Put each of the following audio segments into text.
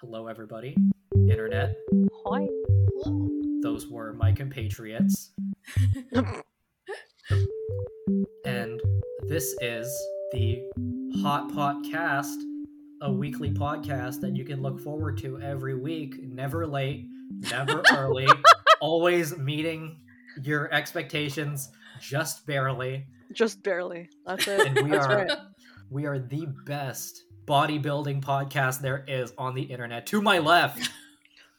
Hello, everybody. Internet. Hi. Hello. Those were my compatriots. And this is the Hot Podcast, a weekly podcast that you can look forward to every week. Never late, never early, always meeting your expectations just barely. Just barely. That's it. And we are the best bodybuilding podcast there is on the internet. To my left,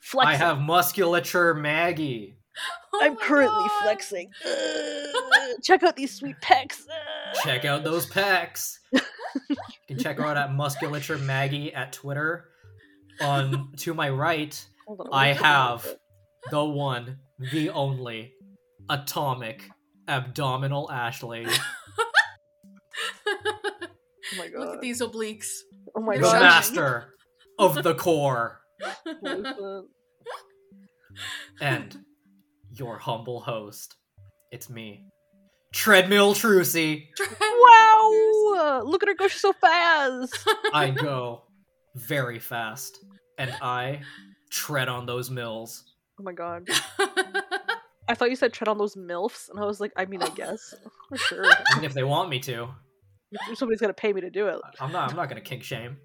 flexing. I have musculature Maggie. Oh, I'm currently flexing. Check out these sweet pecs. Check out those pecs. You can check her out at musculature Maggie at Twitter. On to my right, I have the one, the only, atomic abdominal Ashley. Oh my God. Look at these obliques. Oh my God. The master of the core. And your humble host. It's me. Treadmill Trucy. Wow! Look at her go, she's so fast! I go very fast. And I tread on those mills. Oh my God. I thought you said tread on those MILFs, and I was like, I mean, I guess. For sure. I mean, if they want me to. Somebody's gonna pay me to do it. I'm not gonna kink shame.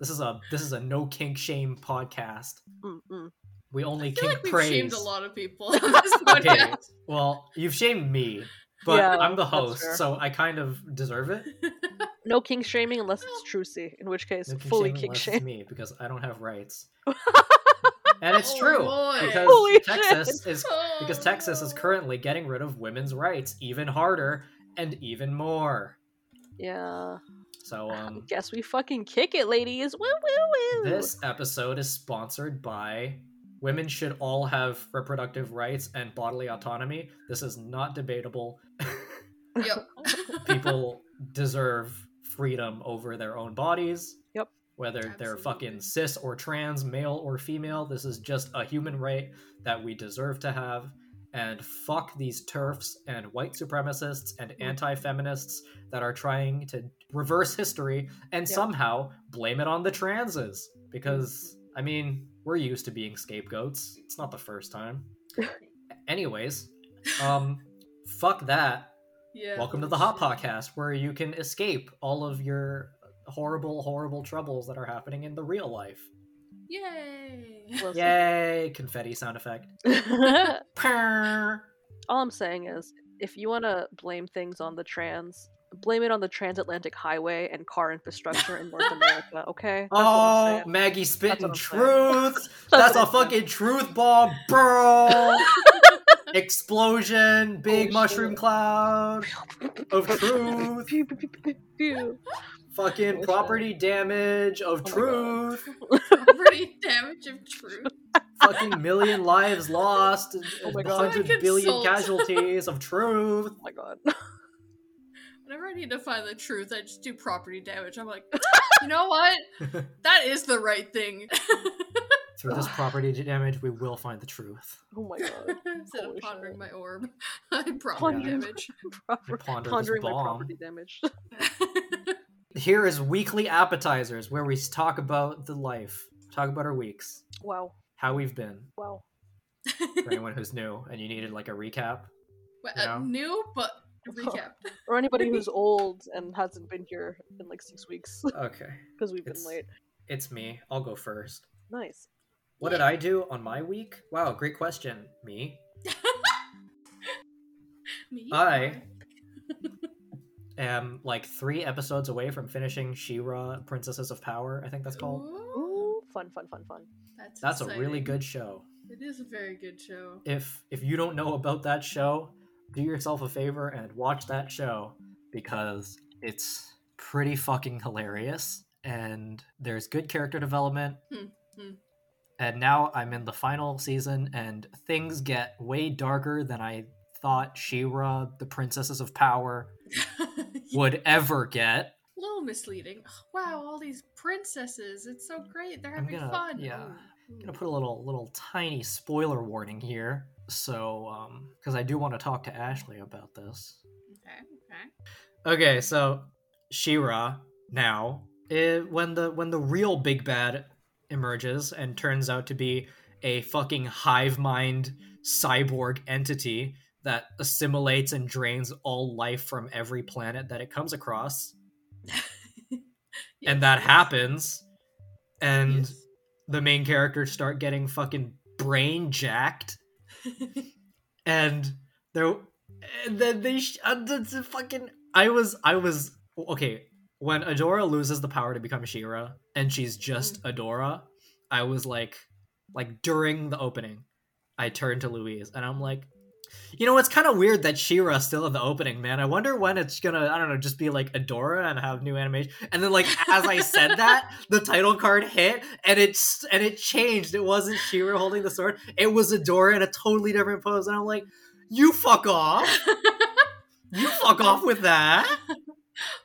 This is a no kink shame podcast. Mm-mm. We only kink praise. We've shamed a lot of people on this podcast. Okay. Well, you've shamed me, but yeah, I'm the host, so I kind of deserve it. No kink shaming unless it's Trucy, in which case no fully kink shame. It's me because I don't have rights. And it's true because Texas is currently getting rid of women's rights even harder and even more. Yeah. So, I guess we fucking kick it, ladies. Woo, woo, woo. This episode is sponsored by Women Should All Have Reproductive Rights and Bodily Autonomy. This is not debatable. Yep. People deserve freedom over their own bodies. Yep. Whether they're fucking cis or trans, male or female, this is just a human right that we deserve to have. And fuck these TERFs and white supremacists and anti-feminists that are trying to reverse history and somehow blame it on the transes. Because, I mean, we're used to being scapegoats. It's not the first time. Anyways, fuck that. Yeah. Welcome to the Hot Podcast, where you can escape all of your horrible, horrible troubles that are happening in the real life. Yay! Yay! Confetti sound effect. All I'm saying is, if you want to blame things on the trans, blame it on the transatlantic highway and car infrastructure in North America, okay? Oh, Maggie spitting truths! That's a fucking truth bomb, bro! Explosion, big mushroom cloud of truth. Fucking property damage of truth. Property damage of truth. Fucking million lives lost. Oh my God. 100 billion casualties of truth. Oh my God. Whenever I need to find the truth, I just do property damage. I'm like, you know what? That is the right thing. Through this property damage, we will find the truth. Oh my God. Instead of pondering my orb, I'm property damage. Pondering my property damage. Here is weekly appetizers, where we talk about the life, talk about our weeks. Wow. How we've been. Wow. For anyone who's new and you needed like a recap. Well, new, but a recap. Or anybody who's old and hasn't been here in like 6 weeks. Okay. Because we've been late. It's me. I'll go first. Nice. What did I do on my week? Wow, great question. Me? Me? I am like 3 episodes away from finishing She-Ra: Princesses of Power, I think that's called. Ooh, fun. That's a really good show. It is a very good show. If you don't know about that show, do yourself a favor and watch that show, because it's pretty fucking hilarious, and there's good character development. And now I'm in the final season, and things get way darker than I thought She-Ra, the Princesses of Power, would ever get. A little misleading. Wow, all these princesses. It's so great. They're having fun. Yeah. I'm going to put a little tiny spoiler warning here. So, because I do want to talk to Ashley about this. Okay, so She-Ra now, when the real big bad emerges and turns out to be a fucking hive mind cyborg entity that assimilates and drains all life from every planet that it comes across. And that happens, and the main characters start getting fucking brain jacked. And then when Adora loses the power to become She-Ra and she's just Adora, I was like during the opening, I turned to Louise and I'm like, you know, it's kind of weird that She-Ra's still in the opening, man. I wonder when it's gonna, I don't know, just be like Adora and have new animation. And then, like, as I said that, the title card hit and it changed. It wasn't She-Ra holding the sword. It was Adora in a totally different pose. And I'm like, you fuck off. You fuck off with that.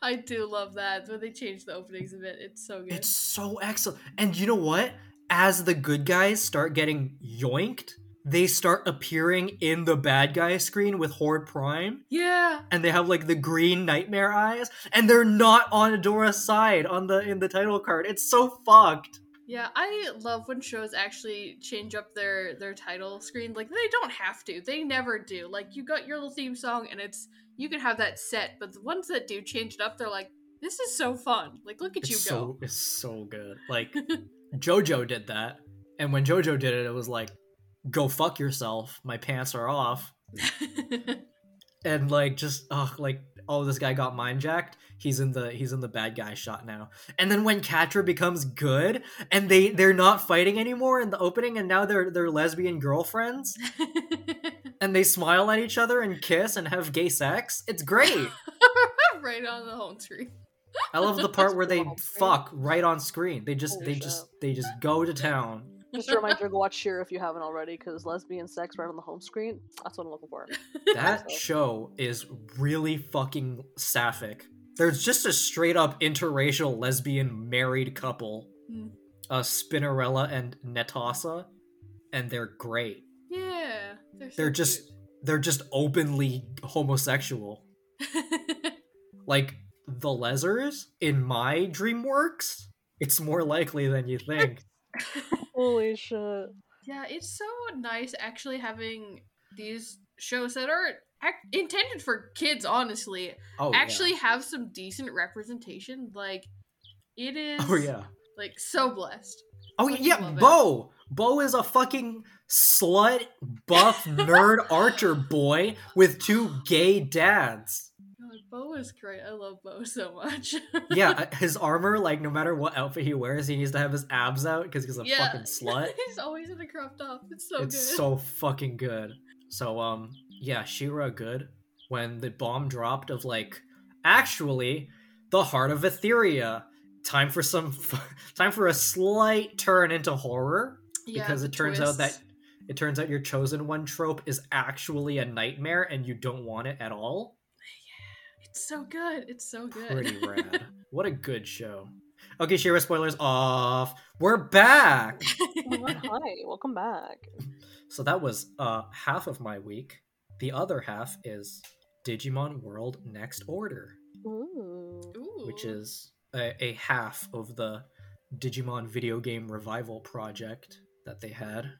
I do love that. When they change the openings of it, it's so good. It's so excellent. And you know what? As the good guys start getting yoinked, they start appearing in the bad guy screen with Horde Prime. Yeah. And they have like the green nightmare eyes. And they're not on Adora's side in the title card. It's so fucked. Yeah, I love when shows actually change up their title screen. Like, they don't have to. They never do. Like, you got your little theme song and it's, you can have that set. But the ones that do change it up, they're like, this is so fun. Like, look at you go. It's so good. Like, JoJo did that. And when JoJo did it, it was like, go fuck yourself, my pants are off. And like, just this guy got mind jacked, he's in the bad guy shot now. And then when Catra becomes good and they're not fighting anymore in the opening, and now they're lesbian girlfriends and they smile at each other and kiss and have gay sex. It's great. Right on the home screen. I love the part where they fuck right on screen. They just go to town. Just a reminder to go watch She-Ra if you haven't already, because lesbian sex right on the home screen, that's what I'm looking for. That show is really fucking sapphic. There's just a straight up interracial lesbian married couple, Spinnerella and Netossa, and they're great. Yeah. They're just openly homosexual. Like, the lessers in my DreamWorks, it's more likely than you think. Holy shit. Yeah, it's so nice actually having these shows that are intended for kids, honestly, have some decent representation. Like, it is like, so blessed. Bo is a fucking slut buff nerd archer boy with two gay dads. Bo is great. I love Bo so much. Yeah, his armor, like, no matter what outfit he wears, he needs to have his abs out because he's a fucking slut. He's always in a crop top. It's so good. It's so fucking good. So, She-Ra good. When the bomb dropped of, like, actually, the heart of Etheria. Time for a slight turn into horror. Yeah, because it turns out your chosen one trope is actually a nightmare and you don't want it at all. It's so good. Pretty rad. What a good show. Okay, She-Ra spoilers off. We're back. Hi, welcome back. So that was half of my week. The other half is Digimon World Next Order. Ooh. Which is a half of the Digimon video game revival project that they had,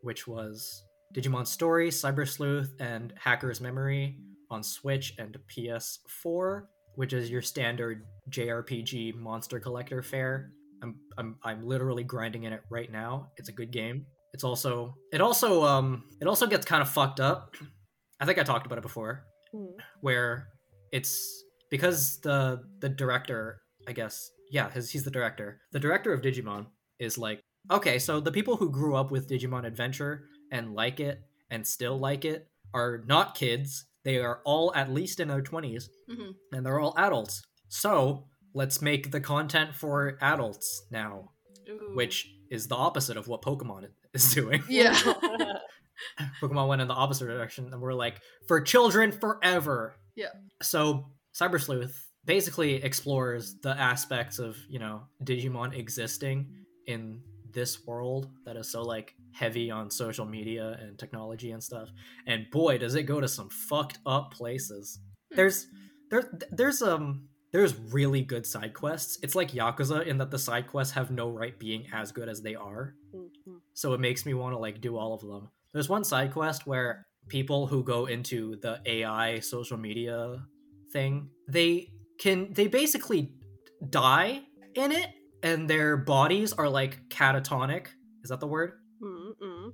which was Digimon Story, Cyber Sleuth, and Hacker's Memory on Switch and PS4, which is your standard JRPG monster collector fare. I'm literally grinding in it right now. It's a good game. It also gets kind of fucked up. I think I talked about it before, where it's because the director, I guess, he's the director. The director of Digimon is like, okay, so the people who grew up with Digimon Adventure and like it and still like it are not kids. They are all at least in their 20s, and they're all adults. So let's make the content for adults now, which is the opposite of what Pokemon is doing. Yeah. Pokemon went in the opposite direction, and we're like, for children forever. Yeah. So Cyber Sleuth basically explores the aspects of, you know, Digimon existing in this world that is so like heavy on social media and technology and stuff, and boy does it go to some fucked up places. There's really good side quests. It's like Yakuza in that the side quests have no right being as good as they are. Mm-hmm. So it makes me want to like do all of them. There's one side quest where people who go into the AI social media thing, they basically die in it, and their bodies are like catatonic. Is that the word? Mm-mm.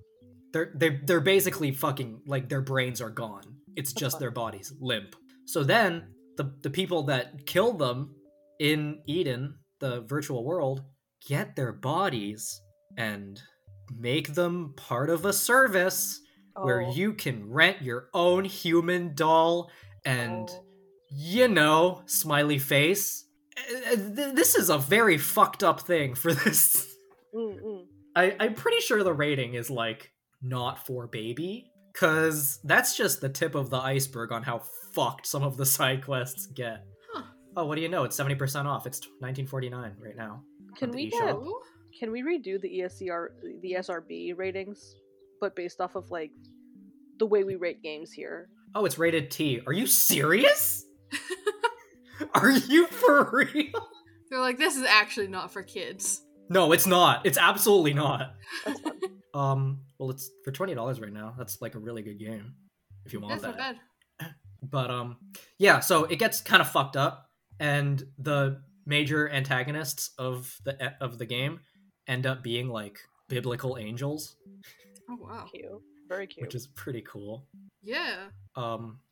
They're basically fucking like their brains are gone. It's just their bodies limp. So then the people that kill them in Eden, the virtual world, get their bodies and make them part of a service where you can rent your own human doll and, you know, smiley face. This is a very fucked up thing for this. Mm-mm. I'm pretty sure the rating is like not for baby, because that's just the tip of the iceberg on how fucked some of the side quests get. Huh. Oh, what do you know? It's 70% off. It's $19.49 right now. Can we redo the SRB ratings, but based off of like the way we rate games here? Oh, it's rated T. Are you serious? Are you for real? They're like, this is actually not for kids. No, it's not. It's absolutely not. Well, it's for $20 right now. That's like a really good game if you want that. That's not bad. But yeah, so it gets kind of fucked up, and the major antagonists of the game end up being like biblical angels. Oh wow. Cute. Very cute. Which is pretty cool. Yeah.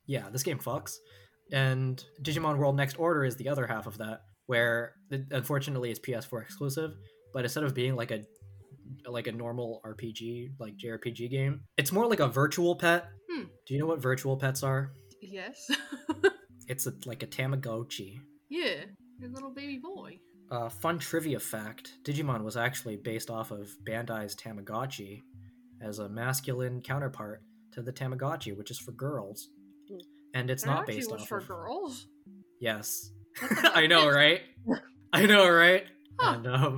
Yeah, this game fucks. And Digimon World Next Order is the other half of that, where unfortunately it's PS4 exclusive, but instead of being like a normal RPG, like JRPG game, it's more like a virtual pet. Hmm. Do you know what virtual pets are? Yes. It's like a Tamagotchi. Yeah, your little baby boy. Fun trivia fact, Digimon was actually based off of Bandai's Tamagotchi as a masculine counterpart to the Tamagotchi, which is for girls. And it's not based off for girls. Yes. I know, right? I know, right? Huh.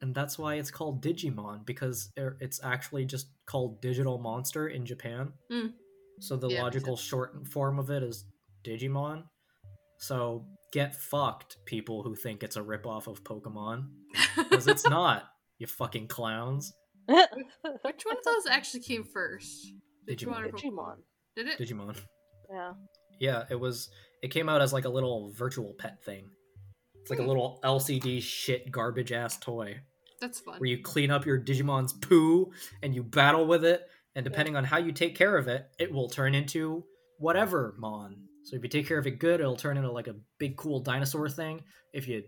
And that's why it's called Digimon, because it's actually just called Digital Monster in Japan. Mm. So the logical short form of it is Digimon. So get fucked, people who think it's a ripoff of Pokemon. Because it's not, you fucking clowns. Which one of those actually came first? Digimon. Did it? Digimon. Yeah. Yeah, it came out as like a little virtual pet thing. It's like a little LCD shit garbage ass toy. That's fun. Where you clean up your Digimon's poo and you battle with it, and depending on how you take care of it, it will turn into whatever mon. So if you take care of it good, it'll turn into like a big cool dinosaur thing. If you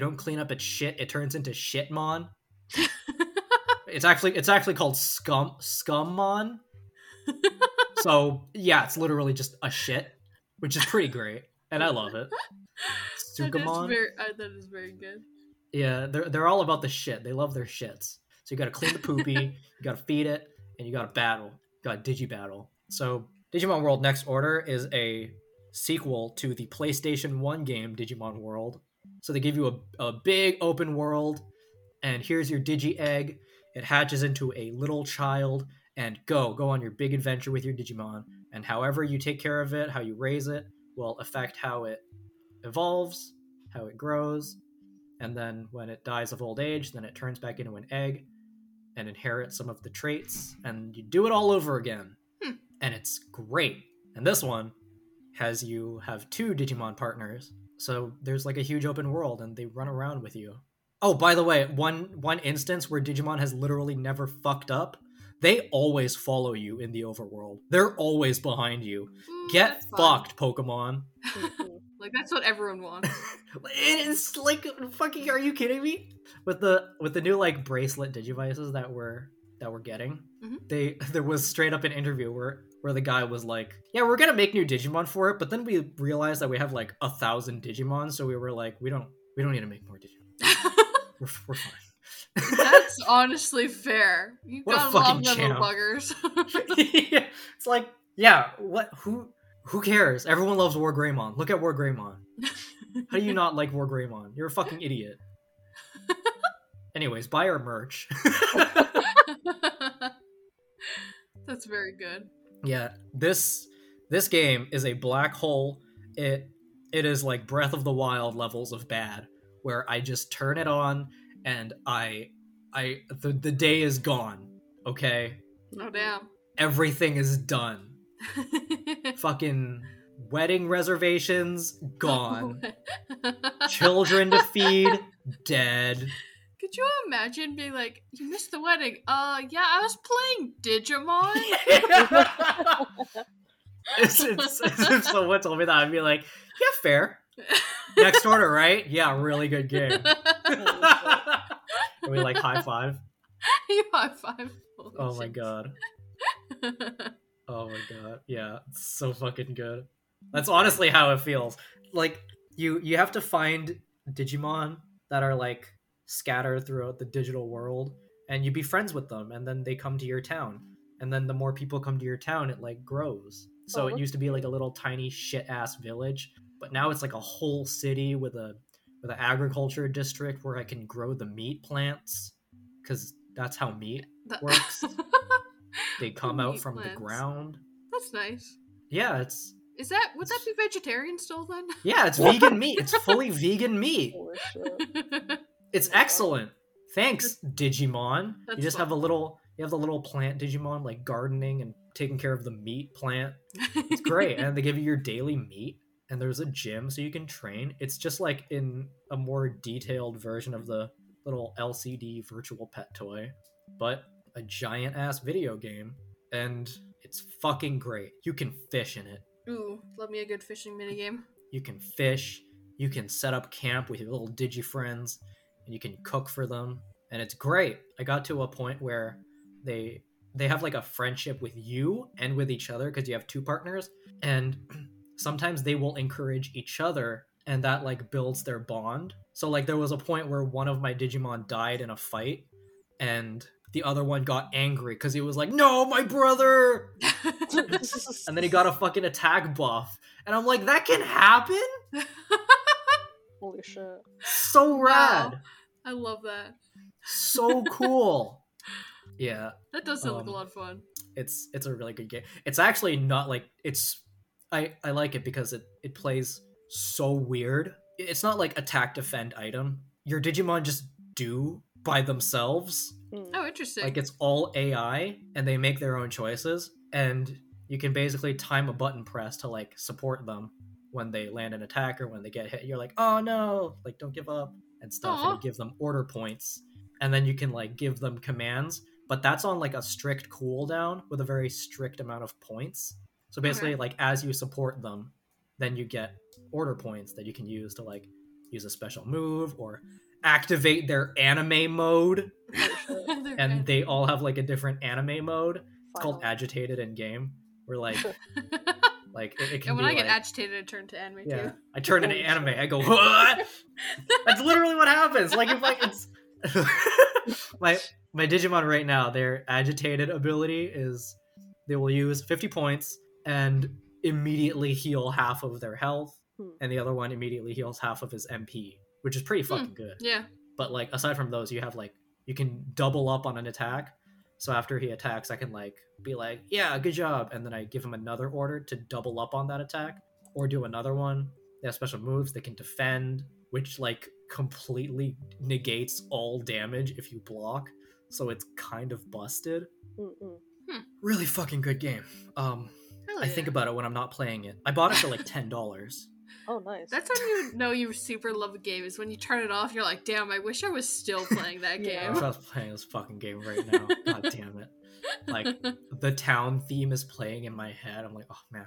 don't clean up its shit, it turns into shitmon. It's actually called scummon. So, yeah, it's literally just a shit, which is pretty great, and I love it. Sugamon. That is very good. Yeah, they're all about the shit. They love their shits. So you gotta clean the poopy, you gotta feed it, and you gotta battle. You gotta digi-battle. So, Digimon World Next Order is a sequel to the PlayStation 1 game Digimon World. So they give you a big open world, and here's your digi-egg. It hatches into a little child, and go on your big adventure with your Digimon, and however you take care of it, how you raise it, will affect how it evolves, how it grows, and then when it dies of old age, then it turns back into an egg and inherits some of the traits, and you do it all over again. And it's great. And this one has you have 2 Digimon partners, so there's like a huge open world, and they run around with you. Oh, by the way, one instance where Digimon has literally never fucked up. They always follow you in the overworld. They're always behind you. Get fucked, Pokemon. Like, that's what everyone wants. It's like, fucking, are you kidding me? With the new like bracelet Digivices that we're getting, mm-hmm. there was straight up an interview where the guy was like, yeah, we're gonna make new Digimon for it, but then we realized that we have like 1,000 Digimon, so we were like, we don't need to make more Digimon. we're fine. That's honestly fair. You gotta love them little buggers. Yeah, it's like, yeah, what? Who cares? Everyone loves WarGreymon. Look at WarGreymon. How do you not like WarGreymon? You're a fucking idiot. Anyways, buy our merch. That's very good. Yeah, this game is a black hole. It is like Breath of the Wild levels of bad, where I just turn it on and the day is gone. Okay. Oh damn. Everything is done. Fucking wedding reservations gone. Children to feed dead. Could you imagine being like, you missed the wedding? Yeah, I was playing Digimon. If someone told me that, I'd be like, yeah, fair. Next Order, right? Yeah, really good game. And we like high five. You high five. Oh my god. Oh my god. Yeah, it's so fucking good. That's honestly how it feels. Like, you have to find Digimon that are like scattered throughout the digital world, and you be friends with them, and then they come to your town, and then the more people come to your town, it like grows. So it used to be like a little tiny shit ass village, but now it's like a whole city with an agriculture district where I can grow the meat plants, because that's how meat works. They come out from the ground. That's nice. Yeah, it's. Is that would that be vegetarian still then? Yeah, it's vegan meat. It's fully vegan meat. It's excellent. Thanks, Digimon. That's fun. You have the little plant Digimon, like gardening and taking care of the meat plant. It's great. And they give you your daily meat, and there's a gym so you can train. It's just like in a more detailed version of the little LCD virtual pet toy, but a giant ass video game, and it's fucking great. You can fish in it. Ooh, love me a good fishing minigame. You can fish, you can set up camp with your little Digifriends, and you can cook for them, and it's great. I got to a point where they have like a friendship with you and with each other, because you have two partners, and sometimes they will encourage each other, and that like builds their bond. So like there was a point where one of my Digimon died in a fight, and the other one got angry because he was like, no, my brother! And then he got a fucking attack buff. And I'm like, that can happen? Holy shit. So rad. Wow. I love that. So cool. Yeah. That does sound like a lot of fun. It's a really good game. It's actually not like... I like it because it plays so weird. It's not like attack, defend, item. Your Digimon just do by themselves. Oh, interesting. Like, it's all AI, and they make their own choices, and you can basically time a button press to, like, support them when they land an attack or when they get hit. You're like, oh, no, like, don't give up, and stuff, and you give them order points, and then you can, like, give them commands, but that's on, like, a strict cooldown with a very strict amount of points. So basically, like, as you support them, then you get order points that you can use to, like, use a special move or activate their anime mode. And they all have like a different anime mode. It's called agitated in game. We're like it can. And when I get agitated, I turn to anime too. I turn into anime. I go, what? That's literally what happens. Like if I my Digimon right now, their agitated ability is they will use 50 points and immediately heal half of their health, and the other one immediately heals half of his MP, which is pretty fucking good. Yeah. But like aside from those, you have like you can double up on an attack. So after he attacks, I can like be like, yeah, good job. And then I give him another order to double up on that attack or do another one. They have special moves. They can defend, which like completely negates all damage if you block. So it's kind of busted. Really fucking good game. I think about it when I'm not playing it. I bought it for like $10. Oh, nice. That's when you know you super love a game, is when you turn it off, you're like, damn, I wish I was still playing that game. Yeah, I wish I was playing this fucking game right now. God damn it. Like, the town theme is playing in my head. I'm like, oh, man,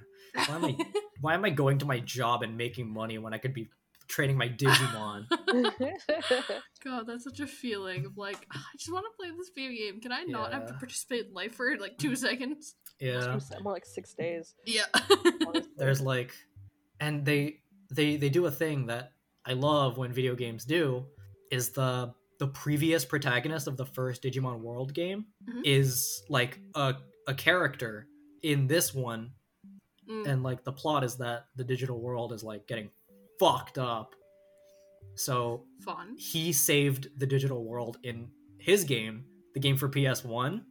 why am I going to my job and making money when I could be trading my Digimon? God, that's such a feeling of like, oh, I just want to play this video game. Can I not have to participate in life for, like, 2 seconds? Yeah. More like 6 days. Yeah. There's, like... And they do a thing that I love when video games do, is the previous protagonist of the first Digimon World game is like a character in this one, and like the plot is that the digital world is like getting fucked up, So fun. He saved the digital world in his game, the game for PS1.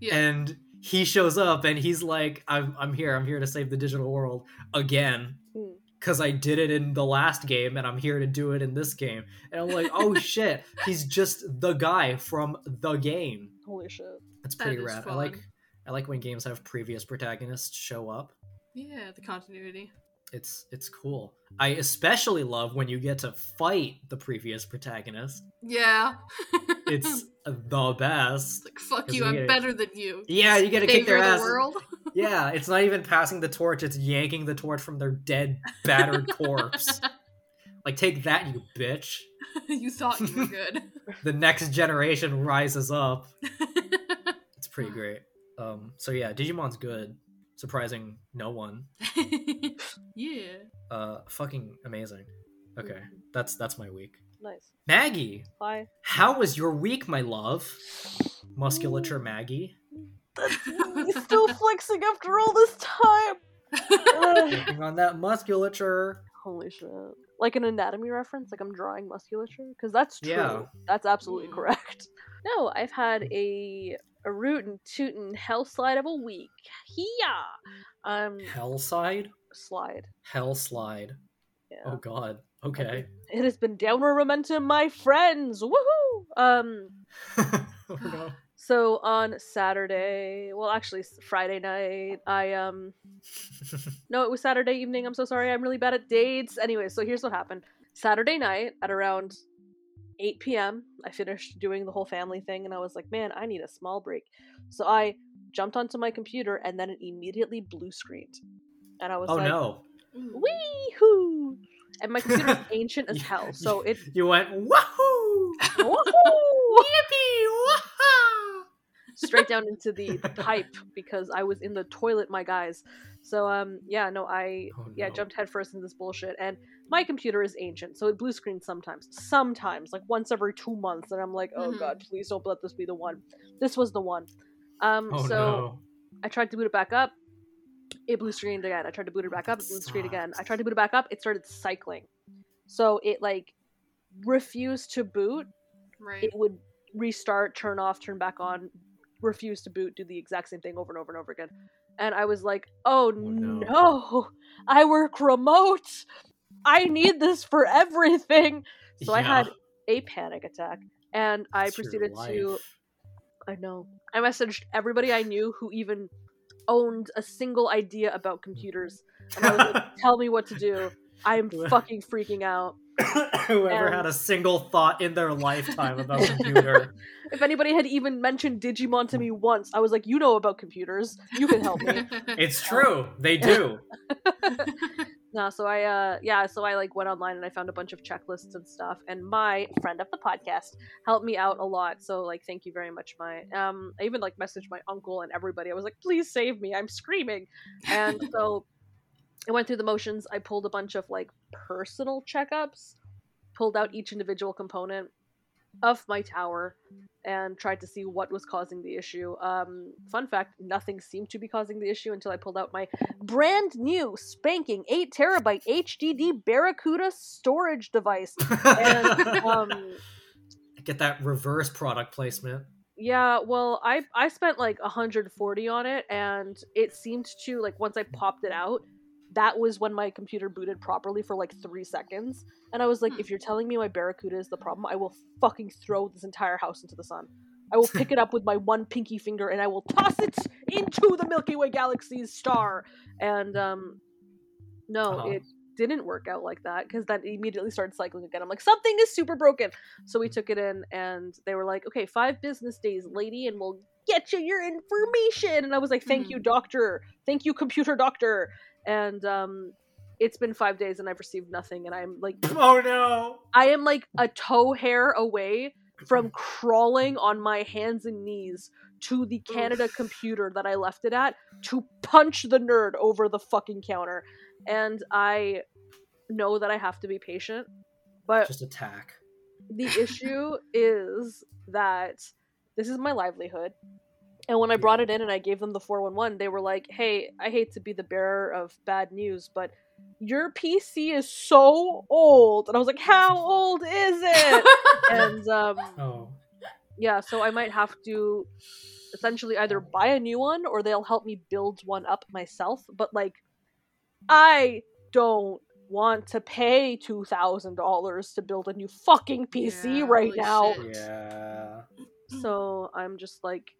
Yeah. And he shows up and he's like, I'm here to save the digital world again. Because I did it in the last game and I'm here to do it in this game. And I'm like, oh shit, he's just the guy from the game. Holy shit. That's pretty rad. Fun. I like when games have previous protagonists show up. Yeah, the continuity. It's cool. I especially love when you get to fight the previous protagonist. Yeah. It's the best. It's like, fuck you, I'm better than you. Yeah, you get to kick their ass. World. Yeah, it's not even passing the torch, it's yanking the torch from their dead, battered corpse. Like, take that, you bitch. You thought you were good. The next generation rises up. It's pretty great. So yeah, Digimon's good. Surprising no one. Yeah. Fucking amazing. Okay, that's my week. Nice. Maggie! Hi. How was your week, my love? Musculature Maggie. Still flexing after all this time! Working on that musculature. Holy shit. Like an anatomy reference? Like I'm drawing musculature? Because that's true. Yeah. That's absolutely correct. No, I've had a rootin' tootin' hell slide of a week. Yeah. Hell slide? Slide. Hell slide. Yeah. Oh god. Okay. It has been downward momentum, my friends. Woohoo! Oh, no. So on Saturday, well actually Friday night, it was Saturday evening. I'm so sorry. I'm really bad at dates. Anyway, so here's what happened. Saturday night at around 8 p.m. I finished doing the whole family thing and I was like, man, I need a small break. So I jumped onto my computer and then it immediately blue screened. And I was wee-hoo! And my computer's ancient as hell. So it... You went, wahoo! Wahoo! Yippee! Waha! Straight down into the pipe because I was in the toilet, my guys. So, jumped headfirst into this bullshit. And my computer is ancient, so it blue screens sometimes, like once every 2 months. And I'm like, oh god, please don't let this be the one. This was the one. I tried to boot it back up. It blue screened again. I tried to boot it back up. It blue screened again. I tried to boot it back up. It started cycling. So it, like, refused to boot. Right. It would restart, turn off, turn back on, refuse to boot, do the exact same thing over and over and over again. And I was like, oh no. I work remote. I need this for everything. So yeah. I had a panic attack. And I proceeded to... I know. I messaged everybody I knew who even... owned a single idea about computers and I was like, tell me what to do, I'm fucking freaking out. Whoever had a single thought in their lifetime about computer. If anybody had even mentioned Digimon to me once, I was like, you know about computers, you can help me. It's true, they do. No, so I like went online and I found a bunch of checklists and stuff, and my friend of the podcast helped me out a lot. So like, thank you very much, I even like messaged my uncle and everybody. I was like, please save me, I'm screaming. And so I went through the motions. I pulled a bunch of like personal checkups, pulled out each individual component of my tower and tried to see what was causing the issue. Fun fact, nothing seemed to be causing the issue until I pulled out my brand new spanking 8 terabyte HDD Barracuda storage device. And, get that reverse product placement. Yeah, well, I spent like 140 on it, and it seemed to, like, once I popped it out, that was when my computer booted properly for like 3 seconds. And I was like, if you're telling me my Barracuda is the problem, I will fucking throw this entire house into the sun. I will pick it up with my one pinky finger and I will toss it into the Milky Way galaxy's star. And it didn't work out like that, because then it immediately started cycling again. I'm like, something is super broken. So we took it in and they were like, okay, 5 business days, lady, and we'll get you your information. And I was like, thank you, doctor. Thank you, computer doctor. And it's been 5 days and I've received nothing, and I'm like, oh no, I am like a toe hair away from crawling on my hands and knees to the Canada computer that I left it at to punch the nerd over the fucking counter. And I know that I have to be patient, but just attack. The issue is that this is my livelihood. And when I brought it in and I gave them the 411, they were like, hey, I hate to be the bearer of bad news, but your PC is so old. And I was like, how old is it? And yeah, so I might have to essentially either buy a new one or they'll help me build one up myself. But like, I don't want to pay $2,000 to build a new fucking PC right now. Yeah. So I'm just like,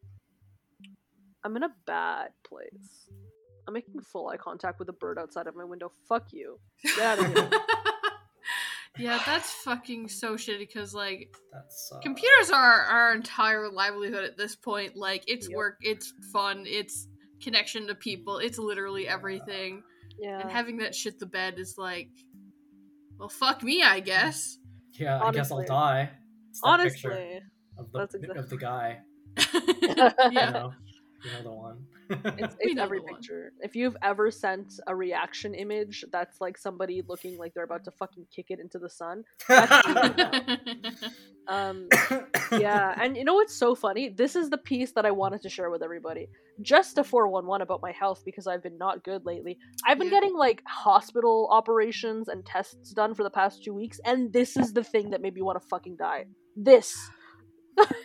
I'm in a bad place. I'm making full eye contact with a bird outside of my window. Fuck you. Get out of here. Yeah, that's fucking so shitty because, like, computers are our entire livelihood at this point. Like, it's work, it's fun, it's connection to people, it's literally everything. Yeah. And having that shit to bed is like, well, fuck me, I guess. Yeah, honestly. I guess I'll die. It's that picture of the, of the guy. You know? Another one. It's every picture. If you've ever sent a reaction image that's like somebody looking like they're about to fucking kick it into the sun, that's yeah. And you know what's so funny? This is the piece that I wanted to share with everybody. Just a 411 about my health, because I've been not good lately. I've been getting like hospital operations and tests done for the past 2 weeks, and this is the thing that made me want to fucking die. This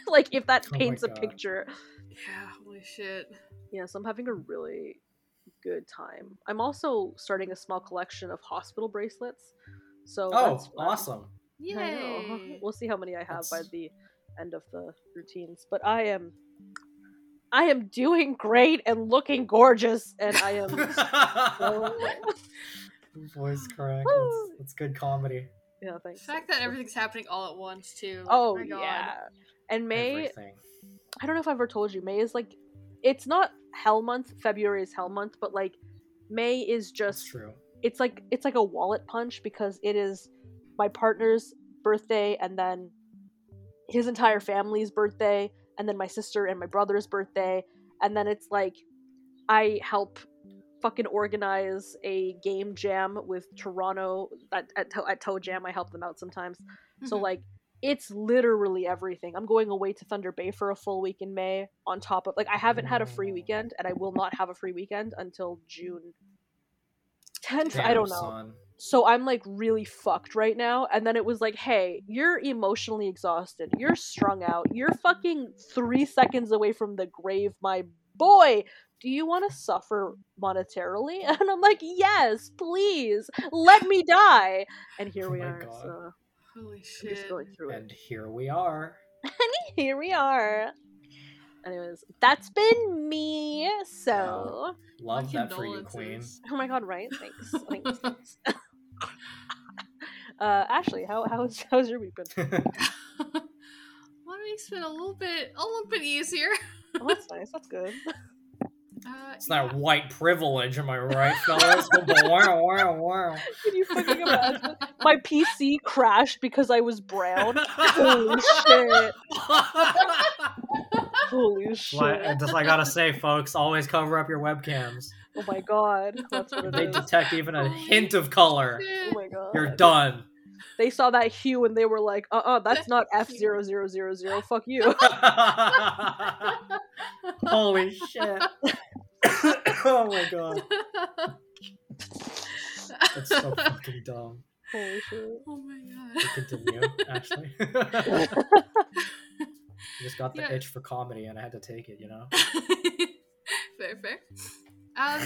like, if that paints a picture. Yeah, holy shit. Yeah, so I'm having a really good time. I'm also starting a small collection of hospital bracelets. So awesome. Yay! We'll see how many I have by the end of the routines. But I am doing great and looking gorgeous, and I am so... Voice crack. It's good comedy. Yeah, thanks. The fact that everything's happening all at once, too. Oh, my God. Yeah. And May... Everything. I don't know if I've ever told you, May is like, it's not hell month, February is hell month, but like, May is just, true. It's like a wallet punch, because it is my partner's birthday, and then his entire family's birthday, and then my sister and my brother's birthday, and then it's like, I help fucking organize a game jam with Toronto, at Toe Jam, I help them out sometimes, so like, it's literally everything. I'm going away to Thunder Bay for a full week in May on top of... Like, I haven't had a free weekend, and I will not have a free weekend until June 10th. Damn, I don't know. Son. So I'm, like, really fucked right now. And then it was like, hey, you're emotionally exhausted. You're strung out. You're fucking 3 seconds away from the grave, my boy. Do you want to suffer monetarily? And I'm like, yes, please. Let me die. And here we are. God. So... Holy shit. And here we are. Anyways, that's been me. So love that for you, Queen. Oh my God, right? Thanks. Ashley, how's your week been? My week's been a little bit easier. Oh, that's nice, that's good. It's that white privilege, am I right, fellas? Wow. Can you fucking imagine? My PC crashed because I was brown. Holy shit. Holy shit. Well, just I gotta say, folks, always cover up your webcams. Oh my God. That's what they detect even a hint of color. Oh my God. You're done. They saw that hue and they were like, that's not F0000. Fuck you. Holy shit. Oh my God. That's so fucking dumb. Holy shit. Oh my God. We continue, actually. I just got the itch for comedy and I had to take it, you know? Fair. I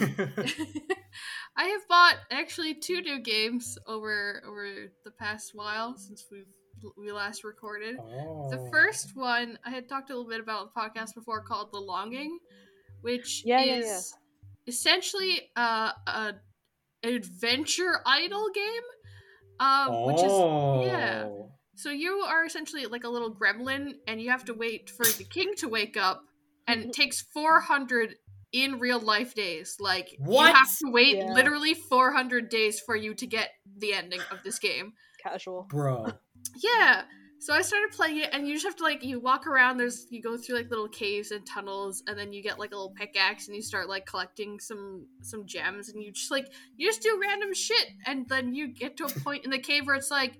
have bought actually 2 new games over the past while since we last recorded. Oh. The first one I had talked a little bit about on the podcast before, called The Longing, which is essentially an adventure idol game, which is so you are essentially like a little gremlin, and you have to wait for the king to wake up, and it takes 400 in real life days. Like, what? You have to wait literally 400 days for you to get the ending of this game. Casual. Bro. Yeah. So I started playing it, and you just have to, like, you walk around, you go through, like, little caves and tunnels, and then you get, like, a little pickaxe, and you start, like, collecting some gems, and you just do random shit, and then you get to a point in the cave where it's like,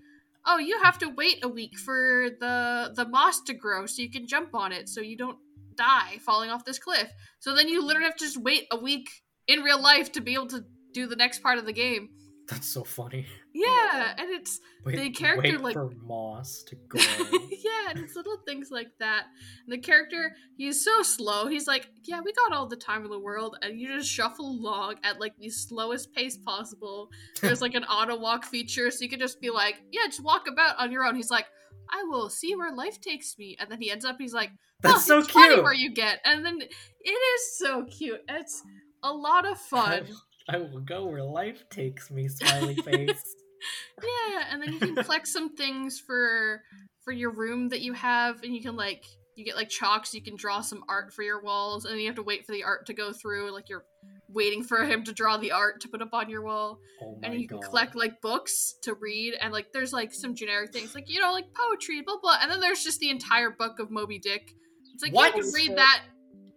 oh, you have to wait a week for the moss to grow so you can jump on it, so you don't die falling off this cliff. So then you literally have to just wait a week in real life to be able to do the next part of the game. That's so funny. Yeah, and it's the character wait like for moss to grow. Yeah, and it's little things like that. And the character, he's so slow. He's like, yeah, we got all the time in the world, and you just shuffle along at like the slowest pace possible. There's like an auto walk feature, so you can just be like, yeah, just walk about on your own. He's like, I will see where life takes me, and then he ends up. He's like, that's so cute. Where you get, and then it is so cute. It's a lot of fun. I will go where life takes me, smiley face. Yeah, and then you can collect some things for your room that you have, and you can like, you get like chalks, you can draw some art for your walls, and then you have to wait for the art to go through, like you're waiting for him to draw the art to put up on your wall. Oh my and you can God. Collect like books to read, and like there's like some generic things, like, you know, like poetry, blah blah, and then there's just the entire book of Moby Dick. It's like, what? You can read that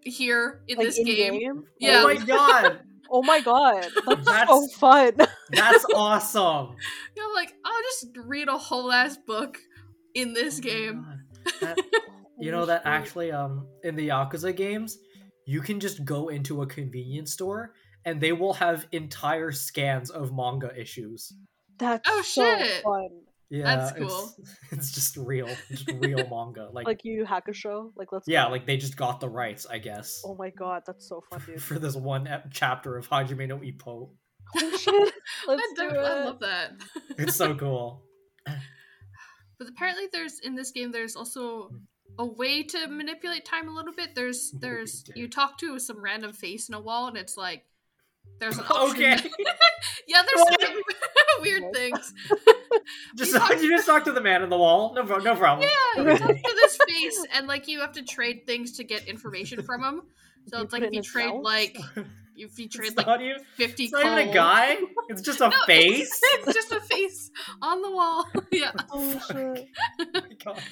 here in like this game? Yeah. Oh my God. Oh my God, that's so fun. That's awesome. Yeah, I'm like, I'll just read a whole ass book in this game. That, you know, that actually, in the Yakuza games, you can just go into a convenience store and they will have entire scans of manga issues. That's fun. Yeah, that's cool. It's just real manga. Like Yu Yu Hakusho. Like, let's go. Like they just got the rights, I guess. Oh my God, that's so fun, dude. For this one chapter of Hajime no Ippo. Oh shit, let's do it. I love that. It's so cool. But apparently, there's also a way to manipulate time a little bit. There's you talk to some random face in a wall, and it's like there's an option. Okay. Yeah, there's some weird things. You just talk to the man in the wall. No problem. Yeah, you talk to this face, and like you have to trade things to get information from him. So it's like if you trade 50. It's not even a guy. It's just a face. It's just a face on the wall. Yeah. Oh shit. Oh my God.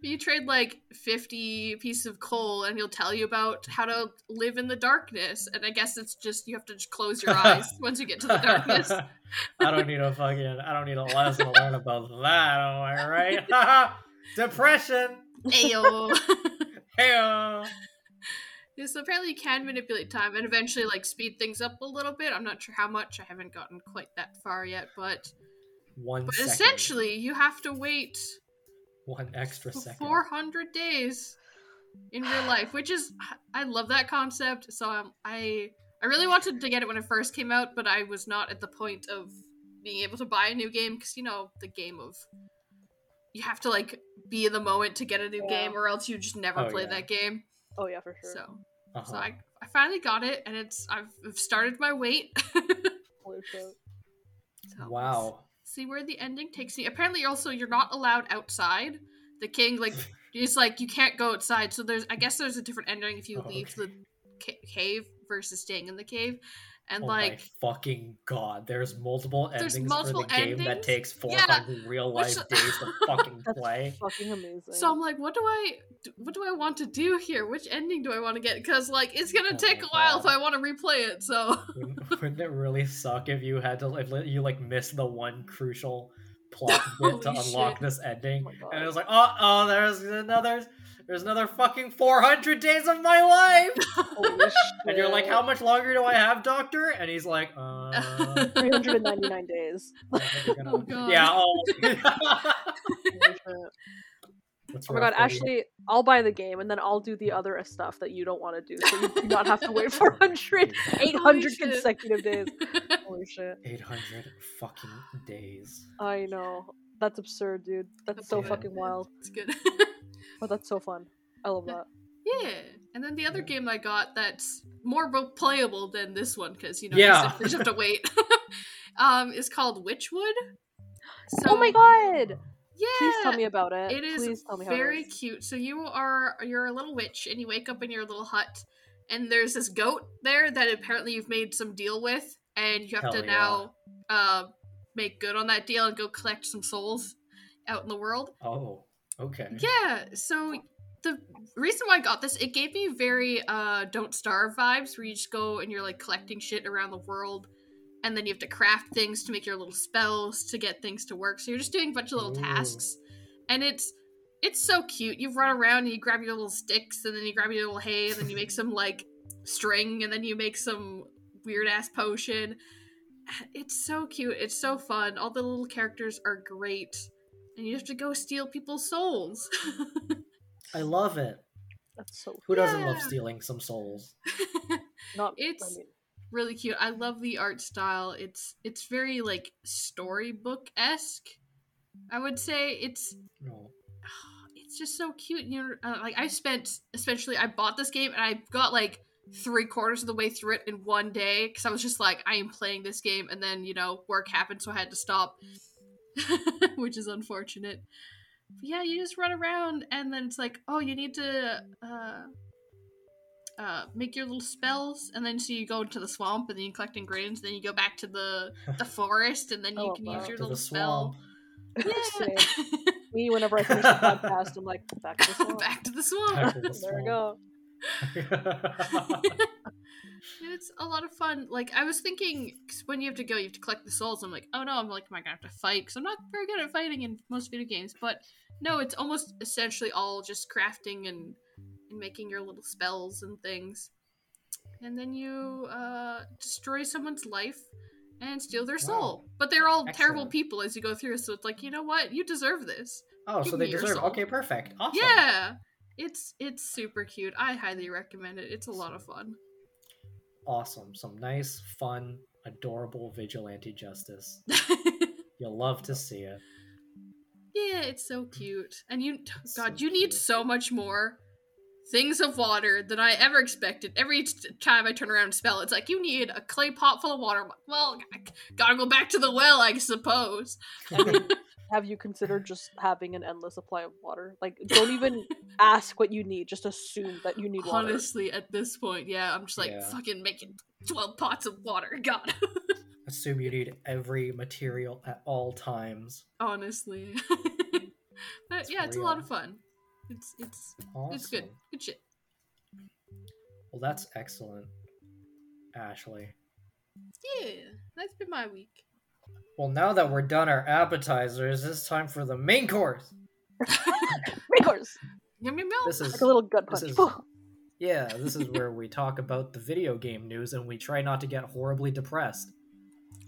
You trade like 50 pieces of coal, and he'll tell you about how to live in the darkness. And I guess it's just you have to just close your eyes once you get to the darkness. I don't need a lesson to learn about that. All right, depression. Heyo. Yeah, so apparently you can manipulate time and eventually like speed things up a little bit. I'm not sure how much. I haven't gotten quite that far yet, but essentially you have to wait. One extra second. 400 days in real life, which is, I love that concept. So I really wanted to get it when it first came out, but I was not at the point of being able to buy a new game because, you know, the game of you have to like be in the moment to get a new game, or else you just never play that game. Oh yeah, for sure. So, so I finally got it, and I've started my wait. Holy shit! Wow. See where the ending takes me. Apparently, also, you're not allowed outside. The king, like, is like, you can't go outside. So there's a different ending if you leave the cave versus staying in the cave. And like, my fucking God, there's multiple endings for the game that takes 400 real life days to fucking play. That's fucking amazing. So I'm like, what do I want to do here? Which ending do I want to get? Because like, it's gonna take a while if I want to replay it. So wouldn't it really suck if you had to you missed the one crucial plot bit to unlock this ending, and it was like, oh, there's another fucking 400 days of my life! Holy shit. And you're like, how much longer do I have, doctor? And he's like, 399 days. Oh, God. Yeah, oh my God, actually, I'll buy the game, and then I'll do the other stuff that you don't want to do, so you do not have to wait 800 consecutive days. Holy shit. 800 fucking days. I know. That's absurd, dude. That's so fucking wild. It's good. Oh, that's so fun. I love that. Yeah. And then the other game I got that's more playable than this one, because, you know, you just have to wait, is called Witchwood. So, oh my God! Yeah! Please tell me about it. It is cute. So you're a little witch, and you wake up in your little hut, and there's this goat there that apparently you've made some deal with, and you have now make good on that deal and go collect some souls out in the world. Oh. Okay. Yeah, so the reason why I got this, it gave me very Don't Starve vibes, where you just go and you're like collecting shit around the world, and then you have to craft things to make your little spells to get things to work. So you're just doing a bunch of little tasks, and it's It's so cute. You run around and you grab your little sticks, and then you grab your little hay, and then you make some, like, string, and then you make some weird-ass potion. It's so cute. It's so fun. All the little characters are great. And you have to go steal people's souls. I love it. That's so Who doesn't love stealing some souls? It's really cute. I love the art style. It's very, like, storybook-esque, I would say. It's just so cute. I bought this game and I got like 3/4 of the way through it in one day because I was just like, I am playing this game, and then work happened, so I had to stop, which is unfortunate. But yeah, you just run around and then it's like, oh, you need to make your little spells, and then so you go into the swamp and then you collect ingredients, and then you go back to the forest, and then you can use your little spell. Yeah. Me, whenever I finish the podcast, I'm like, back to the swamp. Back to the swamp. There we go. It's a lot of fun. Like, I was thinking, cause when you have to collect the souls. I'm like, oh no, am I gonna have to fight? Because I'm not very good at fighting in most video games. But no, it's almost essentially all just crafting and making your little spells and things. And then you destroy someone's life and steal their soul. Wow. But they're all terrible people as you go through, so it's like, you know what? You deserve this. Oh, so they deserve. Okay, perfect. Awesome. Yeah. It's super cute. I highly recommend it. It's a lot of fun. Awesome. Some nice, fun, adorable vigilante justice. You'll love to see it. Yeah, it's so cute. And you need so much more things of water than I ever expected. Every time I turn around and spell, it's like, you need a clay pot full of water. I'm like, well, I gotta go back to the well, I suppose. I mean, have you considered just having an endless supply of water? Like, don't even ask what you need. Just assume that you need water. Honestly, at this point, yeah, I'm just like, fucking making 12 pots of water. God. Assume you need every material at all times. Honestly. But it's it's a lot of fun. It's awesome. It's good. Good shit. Well, that's excellent, Ashley. Yeah, that's been my week. Well, now that we're done our appetizers, it's time for the main course. Main course. Yum yum yum. This is like a little gut punch. This is where we talk about the video game news and we try not to get horribly depressed.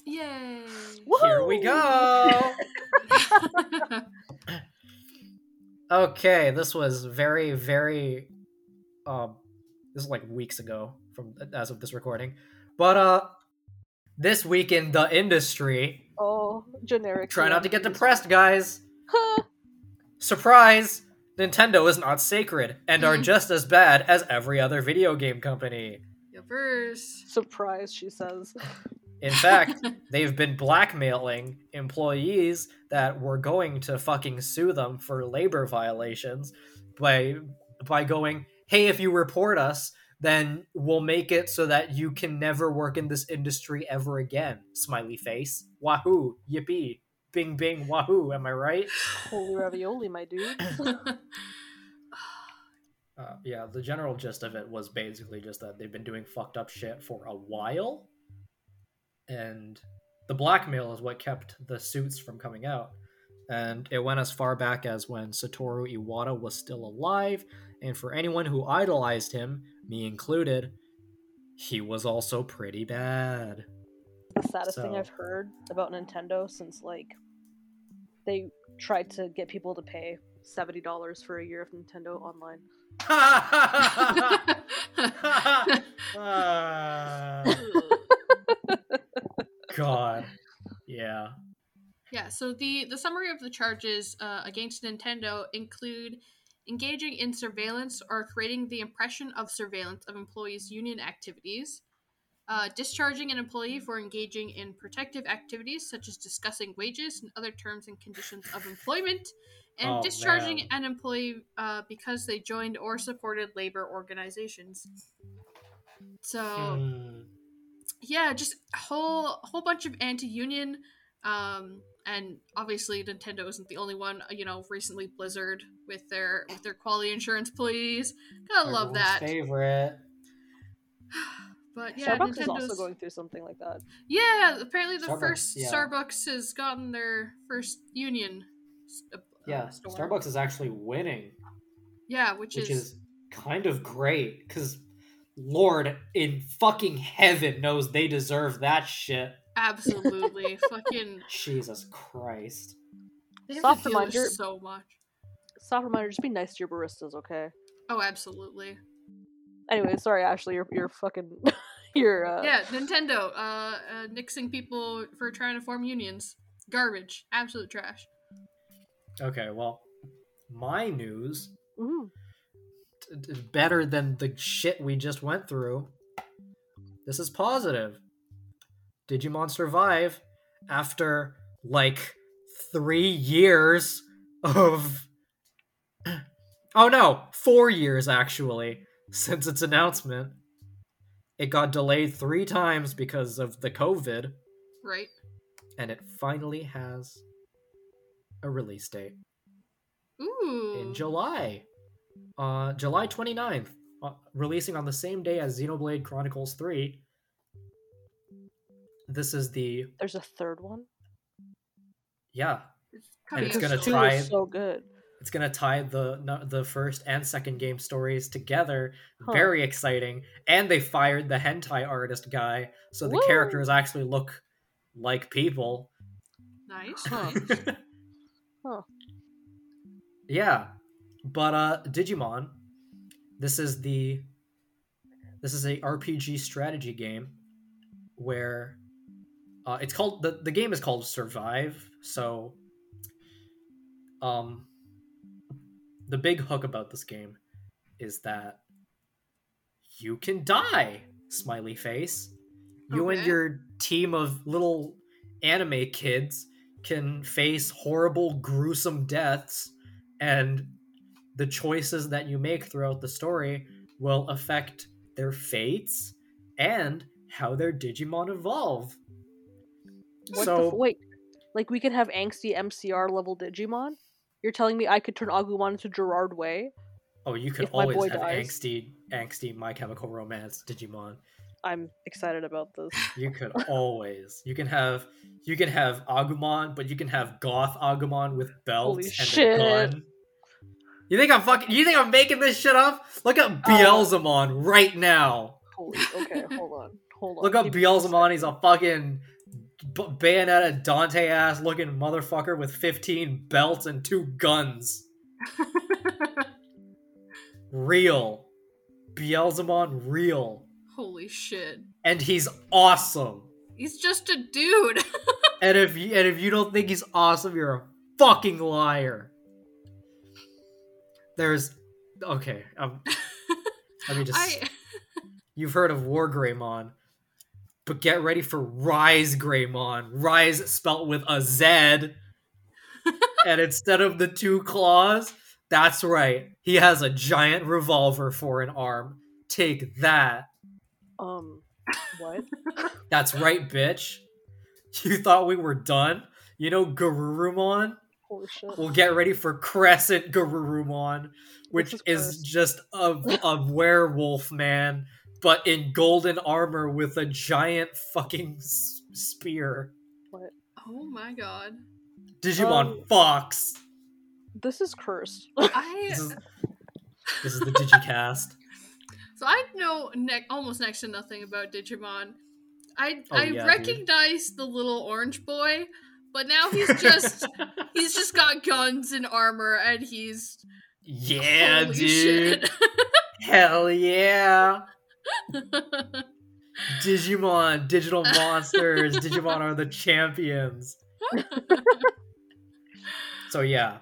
Yay! Woo-hoo! Here we go. Okay, this was very, very, this is like weeks ago as of this recording, but this week in the industry. Oh, generic. Try not to get depressed, guys. Surprise! Nintendo is not sacred and are just as bad as every other video game company. Yepers. Surprise, she says. In fact, they've been blackmailing employees that were going to fucking sue them for labor violations by going, hey, if you report us, then we'll make it so that you can never work in this industry ever again. Smiley face. Wahoo. Yippee. Bing, bing. Wahoo. Am I right? Holy ravioli, my dude. The general gist of it was basically just that they've been doing fucked up shit for a while. And the blackmail is what kept the suits from coming out. And it went as far back as when Satoru Iwata was still alive. And for anyone who idolized him, me included, he was also pretty bad. The saddest thing I've heard about Nintendo since, like, they tried to get people to pay $70 for a year of Nintendo Online. God. Yeah. Yeah, so the summary of the charges against Nintendo include engaging in surveillance or creating the impression of surveillance of employees' union activities, discharging an employee for engaging in protective activities such as discussing wages and other terms and conditions of employment, and discharging an employee because they joined or supported labor organizations. So... Yeah, just a whole bunch of anti-union, and obviously Nintendo isn't the only one. Recently Blizzard with their quality insurance police. Gotta love that. Favorite. But yeah, Starbucks is also going through something like that. Yeah, apparently the Starbucks has gotten their first union Yeah, store. Starbucks is actually winning. Yeah, which is kind of great, because Lord in fucking heaven knows they deserve that shit. Absolutely. Fucking Jesus Christ. They have soft to reminder, so much. Soft reminder, just be nice to your baristas, okay? Oh, absolutely. Anyway, sorry, Ashley, you're fucking... Yeah, Nintendo, nixing people for trying to form unions. Garbage. Absolute trash. Okay, well, my news... Ooh. Better than the shit we just went through. This is positive. Digimon Survive, after like 3 years of... Oh no, 4 years actually, since its announcement. It got delayed 3 times because of the COVID. Right. And it finally has a release date. Ooh. In July. July 29th, releasing on the same day as Xenoblade Chronicles 3. This is the... There's a third one? Yeah. It's going to tie... so good. It's going to tie the first and second game stories together. Huh. Very exciting. And they fired the hentai artist guy, so the characters actually look like people. Nice. Huh. Huh. Yeah. But Digimon, this is a RPG strategy game where it's called the game is called Survive. So, the big hook about this game is that you can die. Smiley face. Okay. You and your team of little anime kids can face horrible, gruesome deaths, and the choices that you make throughout the story will affect their fates and how their Digimon evolve. Wait, like we can have angsty MCR level Digimon? You're telling me I could turn Agumon into Gerard Way? Oh, you could always have angsty My Chemical Romance Digimon. I'm excited about this. You could always. You can have Agumon, but you can have goth Agumon with belts and a gun. You think I'm making this shit up? Look up Beelzemon right now. Okay, hold on. Look up Beelzemon. He's a fucking Bayonetta Dante ass looking motherfucker with 15 belts and 2 guns. Real. Beelzemon real. Holy shit. And he's awesome. He's just a dude. and if you don't think he's awesome, you're a fucking liar. You've heard of WarGreymon, but get ready for Rise Greymon. Rise spelt with a Z, and instead of the 2 claws, that's right, he has a giant revolver for an arm. Take that. What? That's right, bitch. You thought we were done? You know Garurumon? We'll get ready for Crescent Garurumon, which is just a werewolf man, but in golden armor with a giant fucking spear. What? Oh my god. Digimon Fox. This is cursed. This is the Digicast. So I know almost next to nothing about Digimon. I recognize the little orange boy. But now he's just got guns and armor, and he's... Yeah, holy dude. Shit. Hell yeah. Digimon, digital monsters. Digimon are the champions. So yeah,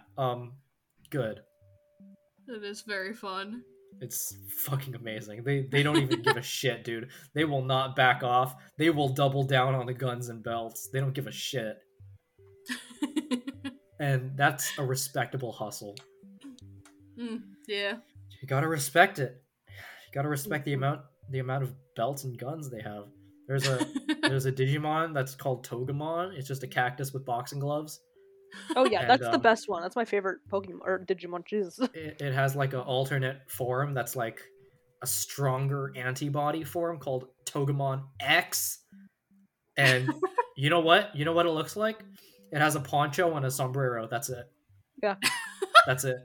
good. It is very fun. It's fucking amazing. They don't even give a shit, dude. They will not back off. They will double down on the guns and belts. They don't give a shit. And that's a respectable hustle. Yeah. You gotta respect it. You gotta respect the amount of belts and guns they have. There's a Digimon that's called Togemon. It's just a cactus with boxing gloves. Oh yeah, and that's the best one. That's my favorite Pokemon or Digimon. Jesus. It has like an alternate form that's like a stronger antibody form called Togemon X. And you know what? You know what it looks like? It has a poncho and a sombrero. That's it. Yeah. That's it.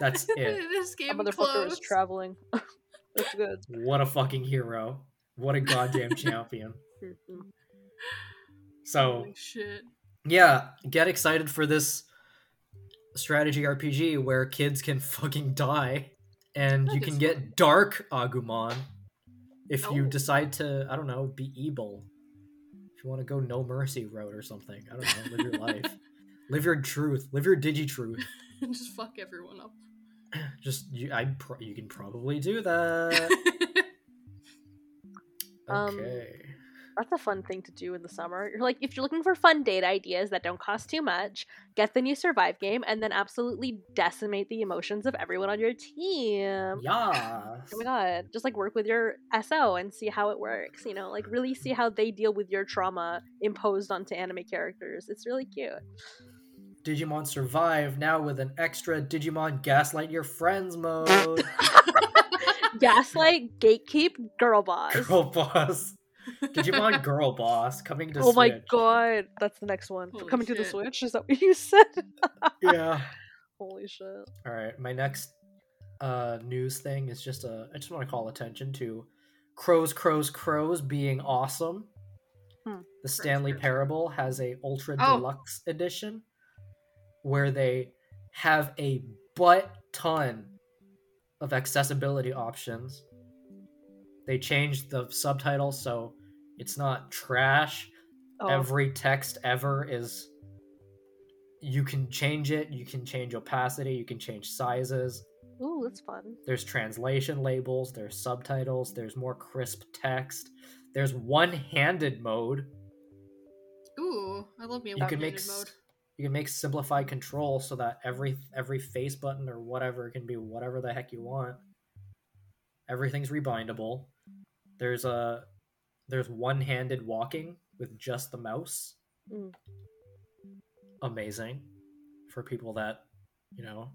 That's it. This game closed. Motherfucker was traveling. That's good. What a fucking hero. What a goddamn champion. So, shit. Yeah, get excited for this strategy RPG where kids can fucking die and that you can get fun. Dark Agumon if you decide to, I don't know, be evil. If you want to go no mercy road or something. I don't know, live your life. Live your truth. Live your digi-truth. Just fuck everyone up. Just, you can probably do that. Okay. That's a fun thing to do in the summer. You're like, if you're looking for fun date ideas that don't cost too much, get the new Survive game and then absolutely decimate the emotions of everyone on your team. Yeah. Oh my god. Just like work with your SO and see how it works. You know, like really see how they deal with your trauma imposed onto anime characters. It's really cute. Digimon Survive now with an extra Digimon Gaslight Your Friends mode. Gaslight, Gatekeep, Girl Boss. Girl Boss. Digimon Girl Boss coming to Switch. Oh my god, that's the next one. Holy coming shit. To the Switch? Is that what you said? Yeah. Holy shit. Alright, my next news thing is just I just want to call attention to Crows being awesome. The Stanley Parable has a Ultra Deluxe edition where they have a butt-ton of accessibility options. They changed the subtitle so it's not trash. Every text ever is... You can change it, you can change opacity, you can change sizes. Ooh, that's fun. There's translation labels, there's subtitles, there's more crisp text. There's one-handed mode. Ooh, I love me a one-handed mode. You can make simplified control so that every face button or whatever can be whatever the heck you want. Everything's rebindable. There's one-handed walking with just the mouse. Amazing for people that, you know,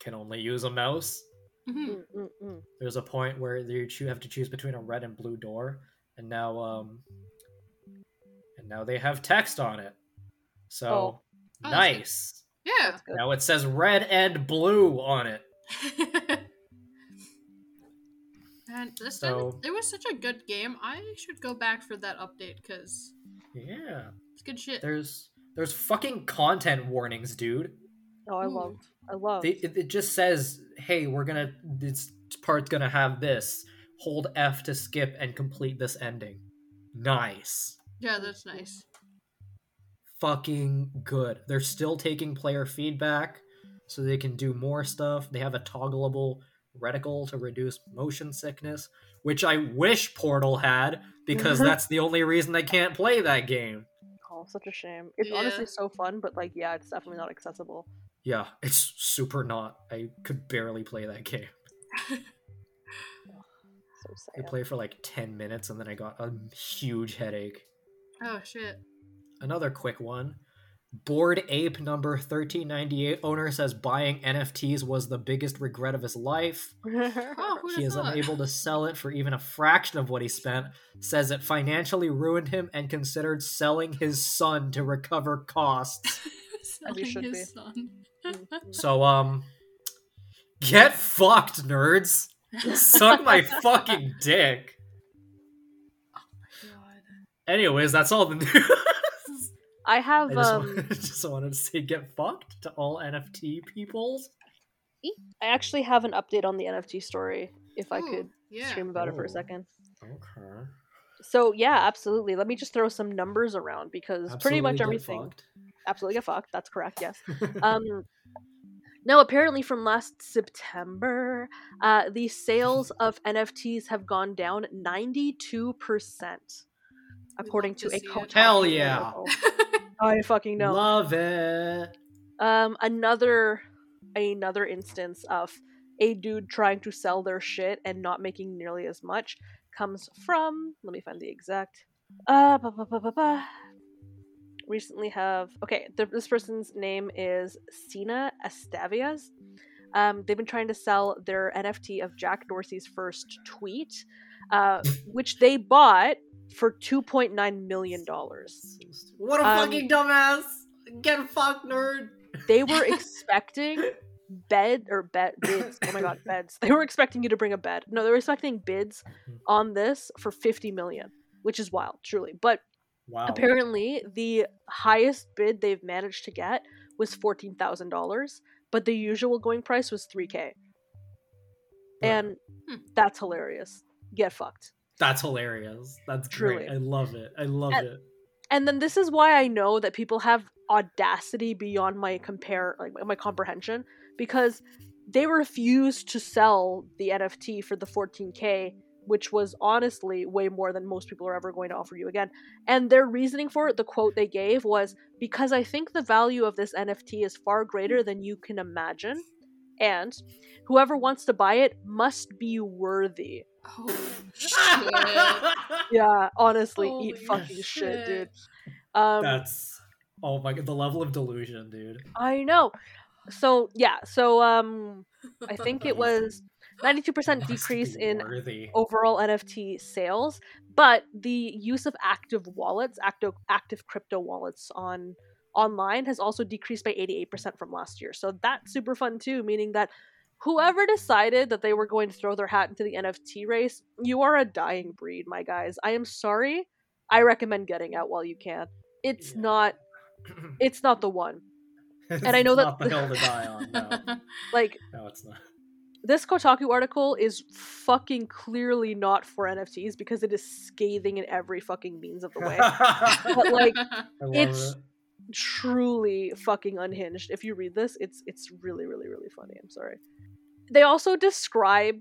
can only use a mouse. There's a point where you have to choose between a red and blue door, and now they have text on it. So nice. Yeah. Now it says red and blue on it. And it was such a good game. I should go back for that update because it's good shit. There's fucking content warnings, dude. Oh, I love. It just says, hey, this part's gonna have this. Hold F to skip and complete this ending. Nice. Yeah, that's nice. Fucking good. They're still taking player feedback, so they can do more stuff. They have a toggleable reticle to reduce motion sickness, which I wish Portal had, because that's the only reason I can't play that game. Oh, such a shame. It's honestly so fun, but like, yeah, it's definitely not accessible. Yeah, it's super not. I could barely play that game. So sad. I played for like 10 minutes and then I got a huge headache. Oh shit. Another quick one. Bored Ape number 1398 owner says buying NFTs was the biggest regret of his life. He is unable to sell it for even a fraction of what he spent, says it financially ruined him, and considered selling his son to recover costs. Son. So, get fucked, nerds. Suck my fucking dick. Oh my god. Anyways, that's all the news. I have. I just wanted to say, get fucked to all NFT people. I actually have an update on the NFT story. If I could stream about it for a second. Okay. So yeah, absolutely. Let me just throw some numbers around because pretty much everything. Fucked. Absolutely get fucked. That's correct. Yes. No, apparently from last September, the sales of NFTs have gone down 92%, according to a Kotaku. Hell yeah. I fucking know. Love it. Another instance of a dude trying to sell their shit and not making nearly as much comes from, let me find the exact. Recently have, okay, this person's name is Sina Estavias. They've been trying to sell their NFT of Jack Dorsey's first tweet, which they bought for $2.9 million. What a fucking dumbass. Get fucked, nerd. They were expecting bids. Oh my god, beds. They were expecting you to bring a bed. No, they were expecting bids on this for $50 million, which is wild, truly. But wow. Apparently, the highest bid they've managed to get was $14,000, but the usual going price was $3K. And that's hilarious. Get fucked. That's hilarious. That's truly great. I love it. I love it. And then this is why I know that people have audacity beyond my comprehension, because they refused to sell the NFT for the 14K, which was honestly way more than most people are ever going to offer you again. And their reasoning for it, the quote they gave was, because I think the value of this NFT is far greater than you can imagine, and whoever wants to buy it must be worthy. Oh shit. Yeah, honestly, holy eat fucking shit, dude. That's, oh my god, the level of delusion, dude. I know. So yeah, so I think it was 92% decrease in overall NFT sales, but the use of active wallets, active crypto wallets online has also decreased by 88% from last year. So that's super fun too, meaning that whoever decided that they were going to throw their hat into the NFT race, you are a dying breed, my guys. I am sorry. I recommend getting out while you can. It's not the one. And I know that's not the hill to die on. No. No, it's not. This Kotaku article is fucking clearly not for NFTs because it is scathing in every fucking means of the way. But it's truly fucking unhinged. If you read this, it's really, really, really funny. I'm sorry. They also describe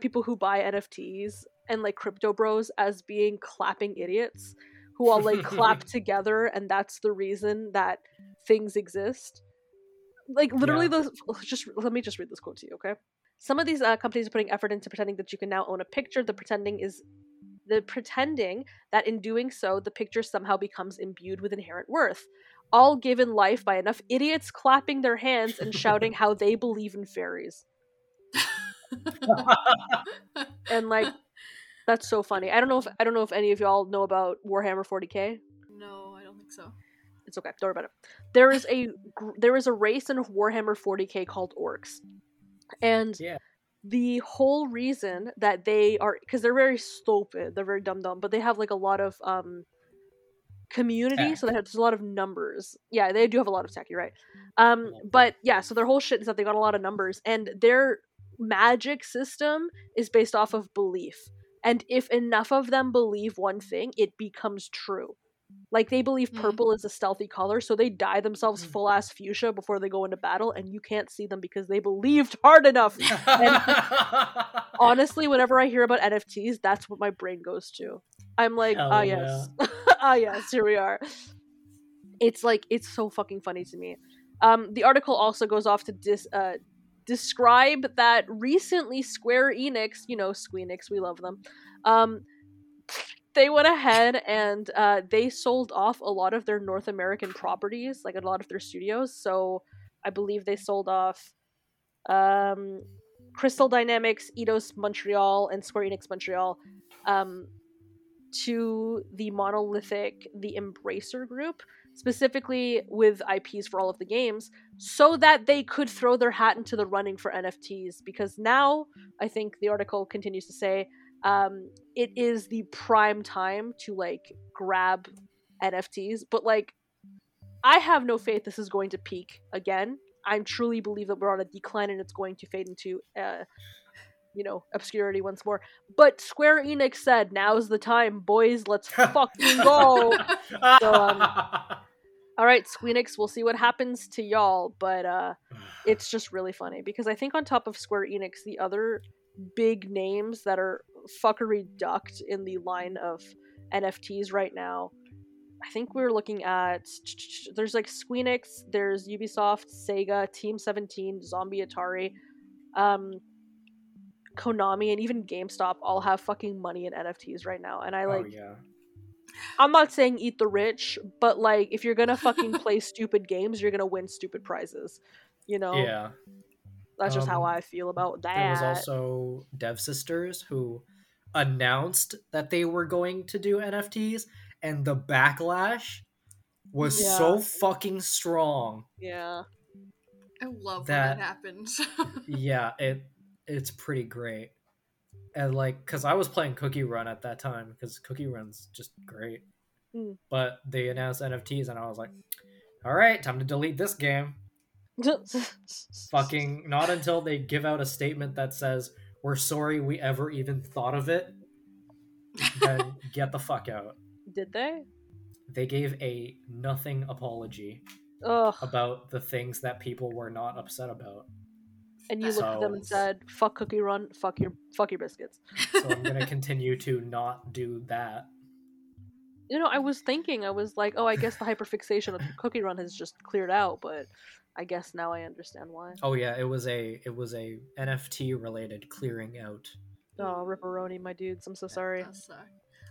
people who buy NFTs and crypto bros as being clapping idiots who all clap together, and that's the reason that things exist. Let me just read this quote to you, okay? Some of these companies are putting effort into pretending that you can now own a picture. Pretending that in doing so, the picture somehow becomes imbued with inherent worth. All given life by enough idiots clapping their hands and shouting how they believe in fairies. And that's so funny. I don't know if any of y'all know about Warhammer 40k. No, I don't think so. It's okay. Don't worry about it. There is a race in Warhammer 40k called orcs, and the whole reason that they are, because they're very stupid, they're very dumb, but they have a lot of community, tech. So they have a lot of numbers. Yeah, they do have a lot of tech. You're right. But yeah, so their whole shit is that they got a lot of numbers, and their magic system is based off of belief. And if enough of them believe one thing, it becomes true. They believe purple is a stealthy color, so they dye themselves full-ass fuchsia before they go into battle, and you can't see them because they believed hard enough. And honestly, whenever I hear about NFTs, that's what my brain goes to. I'm yes. Yes, here we are. It's so fucking funny to me. The article also goes off to describe that recently Square Enix, Squeenix, we love them, they went ahead and they sold off a lot of their North American properties, a lot of their studios. So I believe they sold off Crystal Dynamics, Eidos Montreal, and Square Enix Montreal to the monolithic, the Embracer Group, specifically with IPs for all of the games, so that they could throw their hat into the running for NFTs. Because now, I think the article continues to say, it is the prime time to grab NFTs, but I have no faith this is going to peak again. I truly believe that we're on a decline and it's going to fade into obscurity once more. But Square Enix said, "Now's the time, boys. Let's fucking go." So, all right, Squeenix, we'll see what happens to y'all, but it's just really funny because I think on top of Square Enix, the other big names that are fuckery ducked in the line of NFTs right now, I think we're looking at, there's Squeenix, there's Ubisoft, Sega, Team 17, Zombie Atari, Konami, and even GameStop all have fucking money in NFTs right now. And I'm not saying eat the rich, but if you're gonna fucking play stupid games, you're gonna win stupid prizes, That's just how I feel about that. There was also Dev Sisters who announced that they were going to do NFTs, and the backlash was so fucking strong. Yeah. I love that, when it happens. Yeah, it's pretty great. And like, because I was playing Cookie Run at that time, because Cookie Run's just great. Mm. But they announced NFTs, and I was like, all right, time to delete this game. Fucking not until they give out a statement that says, we're sorry we ever even thought of it. Then get the fuck out. Did they? They gave a nothing apology. Ugh. About the things that people were not upset about. And you looked at them and said, fuck Cookie Run, fuck your biscuits. So I'm going to continue to not do that. You know, I was like, oh, I guess the hyperfixation of Cookie Run has just cleared out, but I guess now I understand why. Oh yeah, it was a NFT related clearing out. Oh, ripperoni, my dudes, I'm so sorry.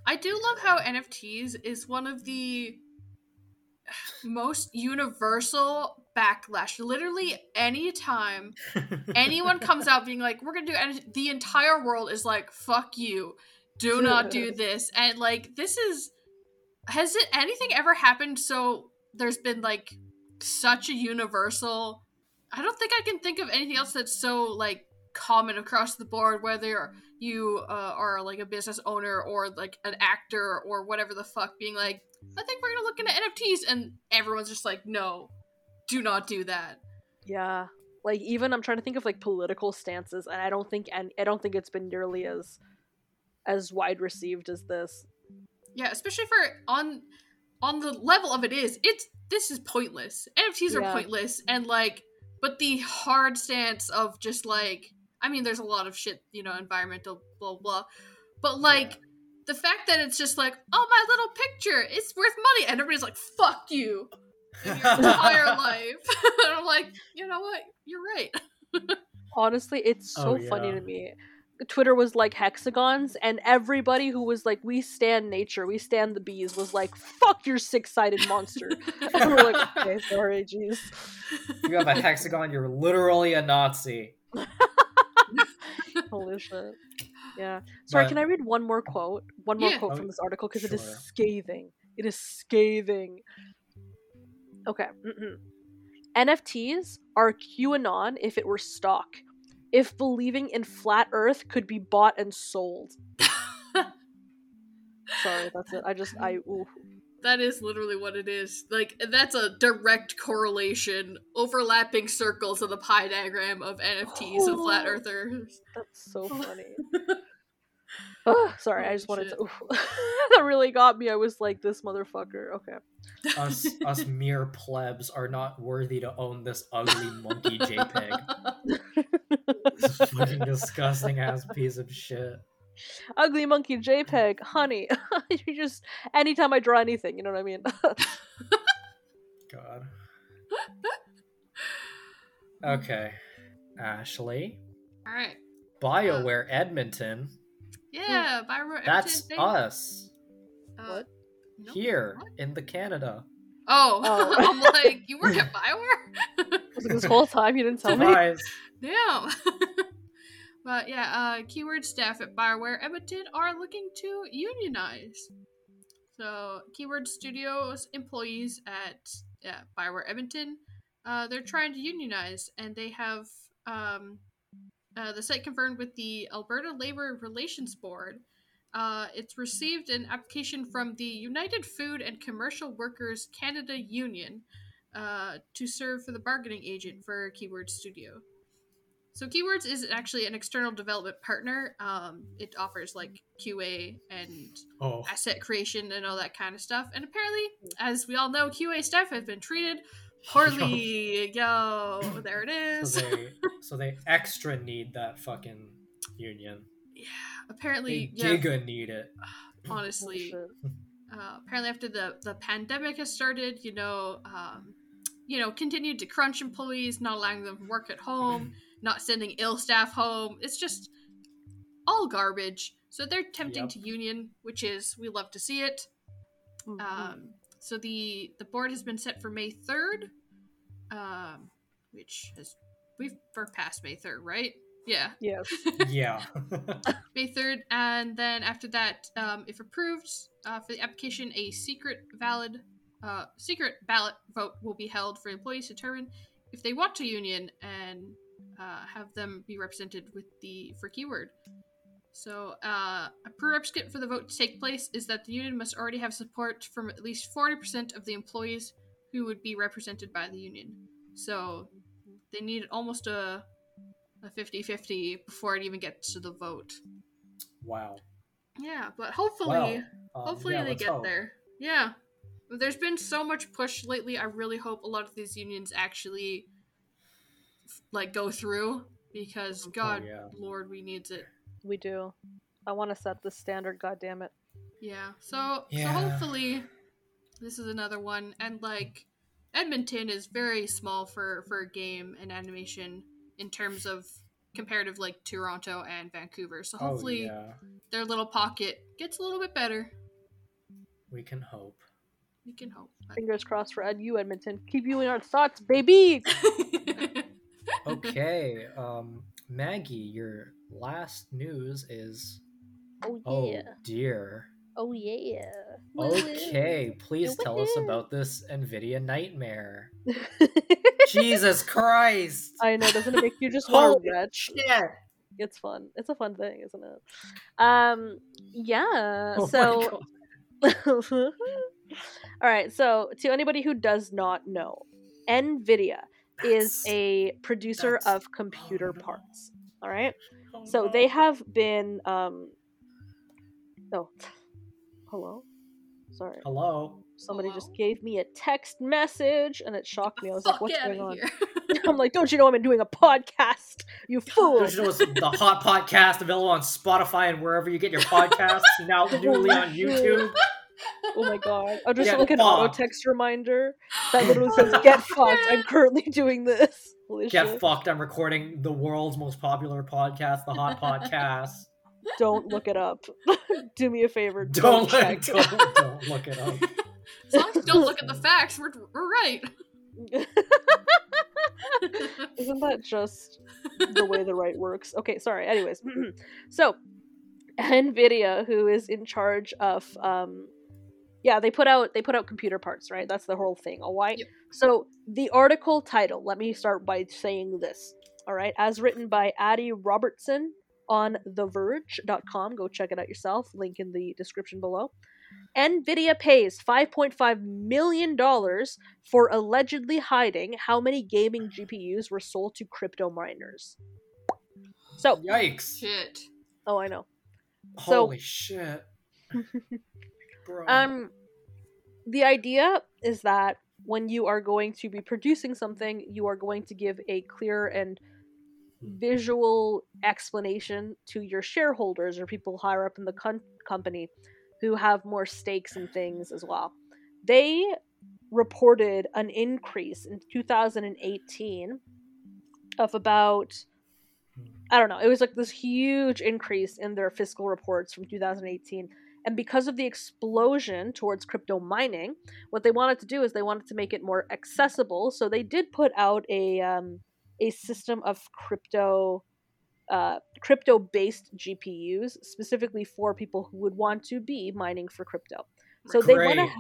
I do love how NFTs is one of the most universal backlash. Literally any time anyone comes out being like, we're gonna do NFT, the entire world is like, fuck you, do not do this. And like, this is, has it anything ever happened so there's been like such a universal? I don't think I can think of anything else that's so like common across the board, whether you are like a business owner or like an actor or whatever the fuck, being like, I think we're gonna look into NFTs, and everyone's just like, no, do not do that. Yeah, like even I'm trying to think of like political stances, and I don't think it's been nearly as wide received as this. Yeah, especially for on the level of this is pointless. NFTs are pointless, and like, but the hard stance of just like, I mean, there's a lot of shit, you know, environmental blah blah, but like. Yeah. The fact that it's just like, oh, my little picture, it's worth money. And everybody's like, fuck you in your entire life. And I'm like, you know what? You're right. Honestly, it's so funny to me. Twitter was like hexagons, and everybody who was like, we stan nature, we stan the bees, was like, fuck your six-sided monster. And we're like, okay, sorry, geez. You have a hexagon, you're literally a Nazi. Holy shit. Yeah. Sorry, can I read one more quote? One more quote from this article, because it is scathing. It is scathing. Okay. Mm-mm. NFTs are QAnon if it were stock. If believing in flat earth could be bought and sold. Sorry, that's it. I That is literally what it is. Like, that's a direct correlation, overlapping circles of the pie diagram of NFTs and flat earthers. That's so funny. Sorry, I just wanted to. That really got me. I was like, this motherfucker. Okay. Us mere plebs are not worthy to own this ugly monkey JPEG. This fucking disgusting ass piece of shit. Ugly monkey JPEG, honey. You just, anytime I draw anything, you know what I mean? God. Okay. Ashley. Alright. BioWare Edmonton. Yeah, BioWare Edmonton. That's us. What? Nope. Here, what? In the Canada. Oh. I'm like, you work at BioWare? This whole time you didn't tell me? Damn. But Keyword staff at BioWare Edmonton are looking to unionize. So Keyword Studios employees at BioWare Edmonton, they're trying to unionize, and they have the site confirmed with the Alberta Labor Relations Board. It's received an application from the United Food and Commercial Workers Canada Union to serve for the bargaining agent for Keyword Studio. So Keywords is actually an external development partner. It offers like QA and asset creation and all that kind of stuff. And apparently, as we all know, QA staff have been treated poorly. Yo, there it is. So they extra need that fucking union. Yeah, apparently. They giga need it. Honestly. Apparently after the pandemic has started, continued to crunch employees, not allowing them to work at home. Not sending ill staff home. It's just all garbage. So they're attempting to union, which is, we love to see it. Mm-hmm. So the board has been set for May 3rd, which has, we're past May 3rd, right? Yeah. Yes. Yeah. May 3rd. And then after that, if approved for the application, a secret valid secret ballot vote will be held for employees to determine if they want a union and have them be represented with the for keyword. So a prerequisite for the vote to take place is that the union must already have support from at least 40% of the employees who would be represented by the union. So they need almost a 50-50 before it even gets to the vote. Wow. Yeah, but hopefully they get there. Yeah. There's been so much push lately. I really hope a lot of these unions actually go through, because God Lord, we needs it. We do. I want to set the standard, goddammit. Yeah. So hopefully this is another one. And Edmonton is very small for game and animation in terms of comparative Toronto and Vancouver. So hopefully their little pocket gets a little bit better. We can hope. We can hope. Fingers crossed for Edmonton. Keep you in our thoughts, baby! Okay. Maggie, your last news is... Oh, dear. Oh, yeah. Okay, please tell us about this Nvidia nightmare. Jesus Christ! I know, doesn't it make you just want to retch? Yeah. It's fun. It's a fun thing, isn't it? Yeah, Alright, so to anybody who does not know, Nvidia is a producer of computer parts. Alright? So they have been hello? Sorry. Hello? Somebody just gave me a text message and it shocked me. I was like, what's going on? I'm like, don't you know I'm doing a podcast? You fool. Don't you know it's the Hot Podcast, available on Spotify and wherever you get your podcasts, now newly on YouTube. Oh my god. I'll just an auto text reminder that literally says, get fucked, I'm currently doing this. Holy get shit. Fucked, I'm recording the world's most popular podcast, the Hot Podcast. Don't look it up. Do me a favor. Don't look it up. As long as you don't look at the facts, we're right. Isn't that just the way the right works? Okay, sorry. Anyways. So, Nvidia, who is in charge of... they put out computer parts, right? That's the whole thing. All right. Yep. So the article title. Let me start by saying this. All right, as written by Addie Robertson on TheVerge.com. Go check it out yourself. Link in the description below. Nvidia pays $5.5 million for allegedly hiding how many gaming GPUs were sold to crypto miners. So yikes! Shit. Oh, I know. Holy shit. The idea is that when you are going to be producing something, you are going to give a clear and visual explanation to your shareholders or people higher up in the company who have more stakes in things as well. They reported an increase in 2018 of about, I don't know, it was this huge increase in their fiscal reports from 2018. And because of the explosion towards crypto mining, what they wanted to do is they wanted to make it more accessible. So they did put out a system of crypto-based GPUs specifically for people who would want to be mining for crypto. So they went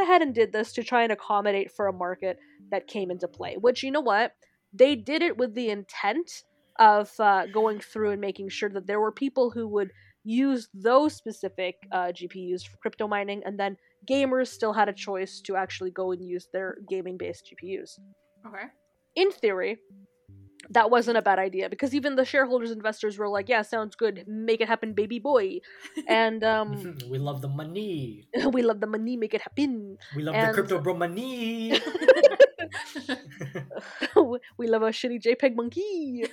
ahead and did this to try and accommodate for a market that came into play, which, you know what? They did it with the intent of going through and making sure that there were people who would use those specific GPUs for crypto mining, and then gamers still had a choice to actually go and use their gaming-based GPUs. Okay. In theory, that wasn't a bad idea, because even the shareholders and investors were like, yeah, sounds good, make it happen, baby boy. And we love the money. We love the money, make it happen. We love the crypto bro money. We love a shitty JPEG monkey.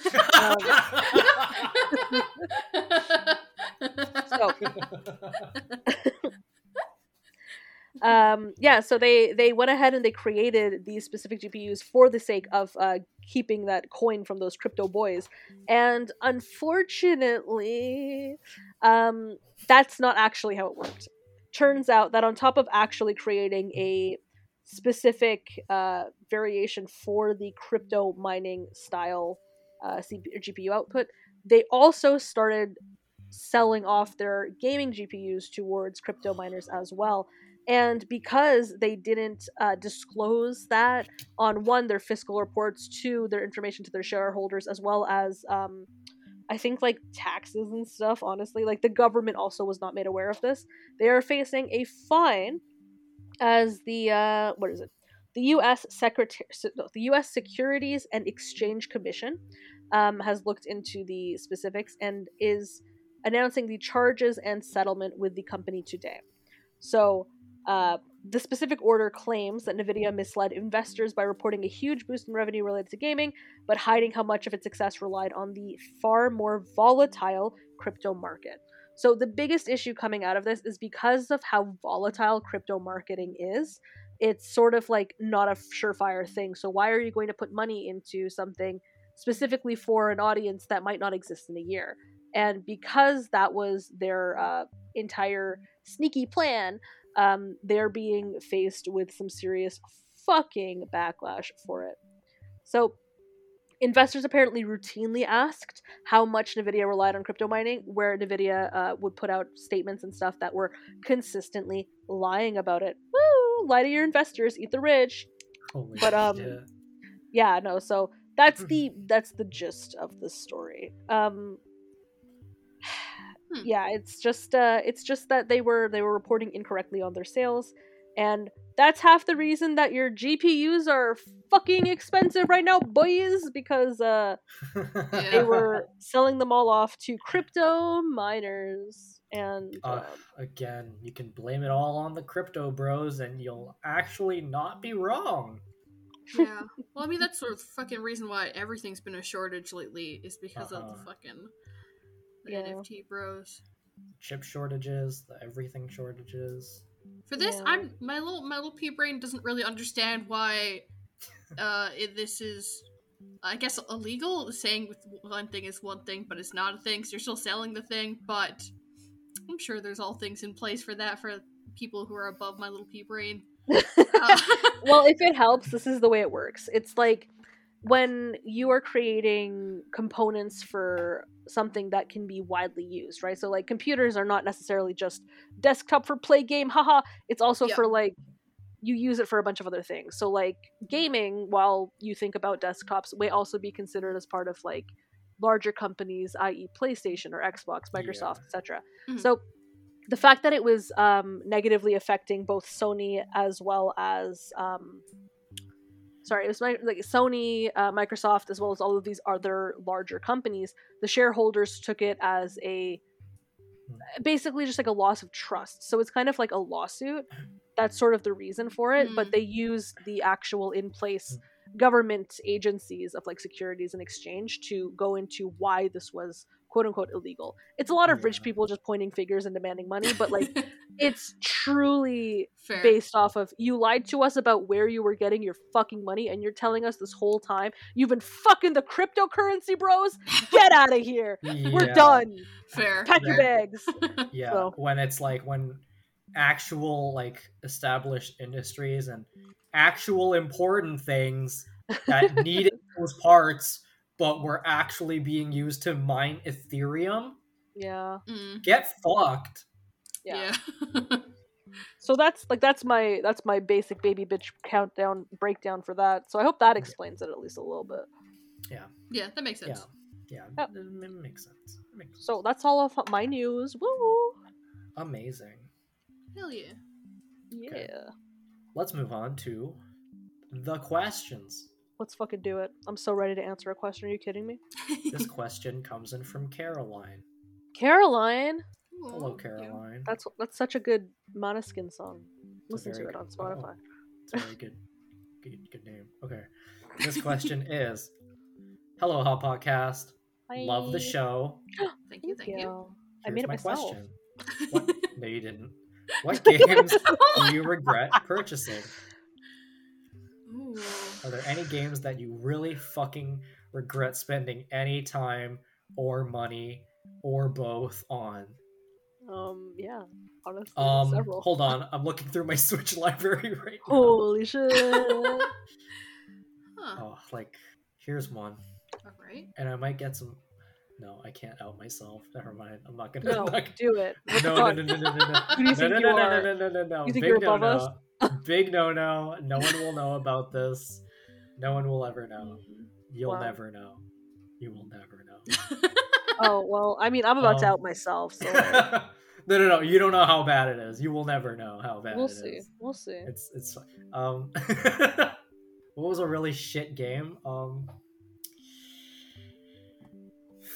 So they went ahead and they created these specific GPUs for the sake of keeping that coin from those crypto boys. And unfortunately, that's not actually how it worked. Turns out that on top of actually creating a specific variation for the crypto mining style GPU output, they also started selling off their gaming GPUs towards crypto miners as well. And because they didn't disclose that on, one, their fiscal reports, two, their information to their shareholders, as well as I think like taxes and stuff, honestly, like the government also was not made aware of this. They are facing a fine as the the U.S. Securities and Exchange Commission has looked into the specifics and is announcing the charges and settlement with the company today. So the specific order claims that Nvidia misled investors by reporting a huge boost in revenue related to gaming, but hiding how much of its success relied on the far more volatile crypto market. So the biggest issue coming out of this is because of how volatile crypto marketing is, it's sort of like not a surefire thing. So why are you going to put money into something specifically for an audience that might not exist in a year? And because that was their entire sneaky plan, they're being faced with some serious fucking backlash for it. So investors apparently routinely asked how much Nvidia relied on crypto mining, where Nvidia would put out statements and stuff that were consistently lying about it. Woo! Lie to your investors, eat the rich. Holy but so that's the gist of the story. Yeah, it's just that they were reporting incorrectly on their sales, and that's half the reason that your GPUs are fucking expensive right now, boys, because they were selling them all off to crypto miners. And again, you can blame it all on the crypto bros and you'll actually not be wrong. Yeah, well, I mean, that's sort of the fucking reason why everything's been a shortage lately, is because of the fucking NFT bros, chip shortages, the everything shortages. For this, I'm my little pea brain doesn't really understand why this is, I guess, illegal. Saying with one thing is one thing, but it's not a thing, so you're still selling the thing. But I'm sure there's all things in place for that for people who are above my little pea brain. Well, if it helps, this is the way it works. It's like, when you are creating components for something that can be widely used, right? So like computers are not necessarily just desktop for play game, haha. It's also for like, you use it for a bunch of other things. So like gaming, while you think about desktops, may also be considered as part of like larger companies, i.e. PlayStation or Xbox, Microsoft, etc. Mm-hmm. So the fact that it was negatively affecting both Sony as well as Sony, Microsoft, as well as all of these other larger companies, the shareholders took it as basically just like a loss of trust. So it's kind of like a lawsuit. That's sort of the reason for it, but they used the actual in-place government agencies of like Securities and Exchange to go into why this was quote-unquote illegal. It's a lot of rich people just pointing fingers and demanding money, but like it's truly fair, based off of, you lied to us about where you were getting your fucking money, and you're telling us this whole time you've been fucking the cryptocurrency bros. Get out of here. We're done. Fair. Pack your bags. So, when it's like, when actual like established industries and actual important things that needed those parts but were actually being used to mine Ethereum. Get fucked. So that's my basic baby bitch countdown breakdown for that. So I hope that explains it at least a little bit. That makes sense. It makes sense. So that's all of my news. Woo! Amazing. Hell yeah. Okay. Let's move on to the questions. Let's fucking do it. I'm so ready to answer a question. Are you kidding me? This question comes in from Caroline. Caroline? Hello, Caroline. That's such a good Måneskin song. Listen to it on Spotify. It's a very good name. Okay. This question is, hello, Hot Podcast. Hi. Love the show. Thank you. I made it myself. Question. No, you didn't. What games do you regret purchasing? Ooh. Are there any games that you really fucking regret spending any time or money or both on? Yeah, honestly, several. Hold on, I'm looking through my Switch library right now. Holy shit! Here's one. All right. And I might get some. No, I can't out myself. Never mind. I'm not gonna. No, do it. No. Who do you think you are? No. You think you're above us? Big no. No one will know about this. No one will ever know. You'll never know. You will never know. Oh, well, I mean, I'm about to out myself, so. No. You don't know how bad it is. You will never know how bad it is. We'll see. It's fine. What was a really shit game?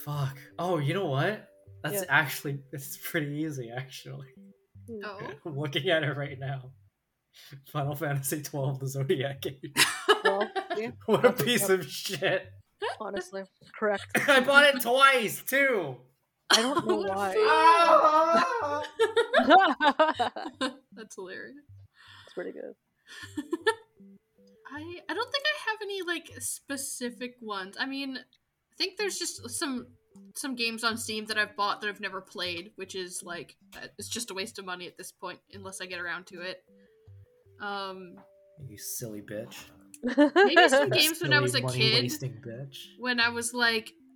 Fuck. Oh, you know what? That's actually... It's pretty easy, actually. Oh. I'm looking at it right now. Final Fantasy XII, the Zodiac Age. Well, yeah. What a piece of shit. Honestly, correct. I bought it twice, too! I don't know why. That's hilarious. It's pretty good. I don't think I have any, specific ones. I mean... I think there's just some games on Steam that I've bought that I've never played, which is it's just a waste of money at this point unless I get around to it. You silly bitch. Maybe some games when I was a kid, bitch. When I was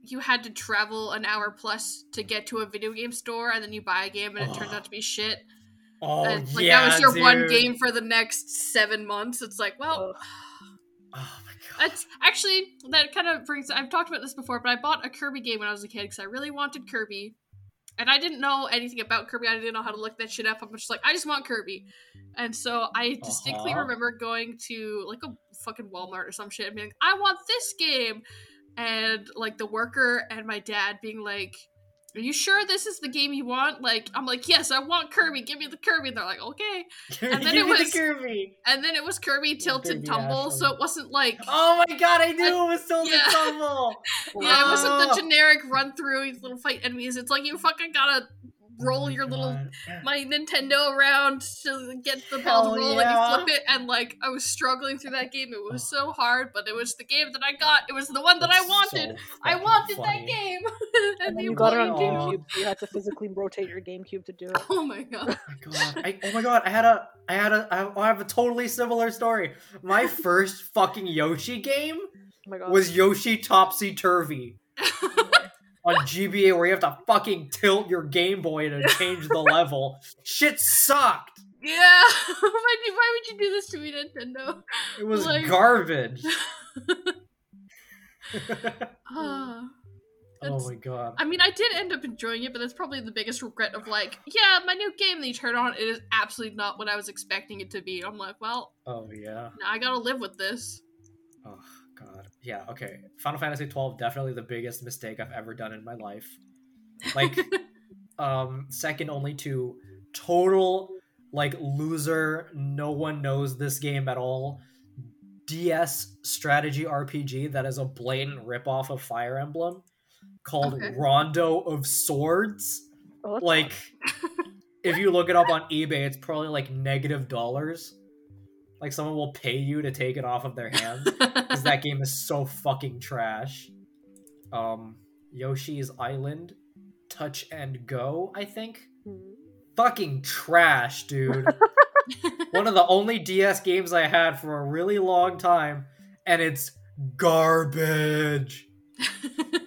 you had to travel an hour plus to get to a video game store, and then you buy a game and it turns out to be shit. Oh, and, yeah, that was your one game for the next 7 months. It's Oh my god. That's actually, that kind of brings, I've talked about this before, but I bought a Kirby game when I was a kid because I really wanted Kirby. And I didn't know anything about Kirby. I didn't know how to look that shit up. I'm just I just want Kirby. And so I distinctly remember going to a fucking Walmart or some shit and being like, I want this game. And the worker and my dad being like, are you sure this is the game you want? I'm yes, I want Kirby. Give me the Kirby. And they're like, okay. And then it was Kirby Tilt and Tumble. Ashley. So it wasn't oh my god, I knew it was Tilt and Tumble. Yeah, it wasn't the generic run through little fight enemies. It's you fucking gotta roll my Nintendo around to get the ball to roll and you flip it. And I was struggling through that game. It was so hard, but it was the game that I got. It was the one that I wanted. That game. and you got it on GameCube. You had to physically rotate your GameCube to do it. Oh my god. I have a totally similar story. My first fucking Yoshi game was Yoshi Topsy Turvy. On GBA, where you have to fucking tilt your Game Boy to change the level. Shit sucked! Yeah! Why would you do this to me, Nintendo? It was garbage. Oh my god. I mean, I did end up enjoying it, but that's probably the biggest regret of my new game that you turn on, it is absolutely not what I was expecting it to be. I'm oh yeah. Now I gotta live with this. Oh. God. Yeah, okay. Final Fantasy XII, definitely the biggest mistake I've ever done in my life. Second only to total, loser, no one knows this game at all, DS strategy RPG that is a blatant ripoff of Fire Emblem called Rondo of Swords. Oh, if you look it up on eBay, it's probably, $-. Someone will pay you to take it off of their hands. Because that game is so fucking trash. Yoshi's Island, Touch and Go, I think? Mm-hmm. Fucking trash, dude. One of the only DS games I had for a really long time. And it's garbage.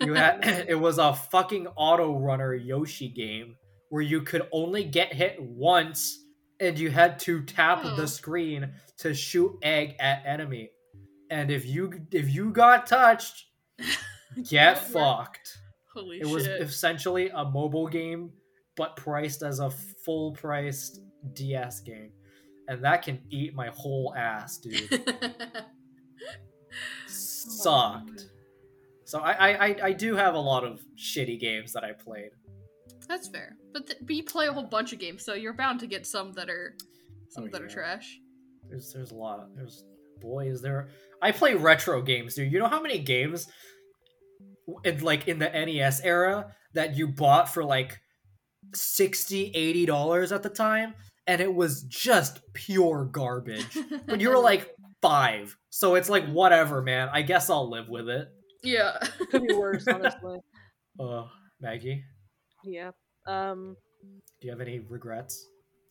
It was a fucking auto runner Yoshi game. Where you could only get hit once. And you had to tap the screen to shoot egg at enemy. And if you got touched, get fucked. Holy shit. It was essentially a mobile game, but priced as a full-priced DS game. And that can eat my whole ass, dude. Sucked. So I do have a lot of shitty games that I played. That's fair, but you play a whole bunch of games, so you're bound to get some that are are trash. There's a lot. I play retro games, dude. You know how many games, in the NES era, that you bought for $60, $80 at the time, and it was just pure garbage. But you were 5, so it's whatever, man. I guess I'll live with it. Yeah, could be worse, honestly. Maggie. Yeah. Do you have any regrets?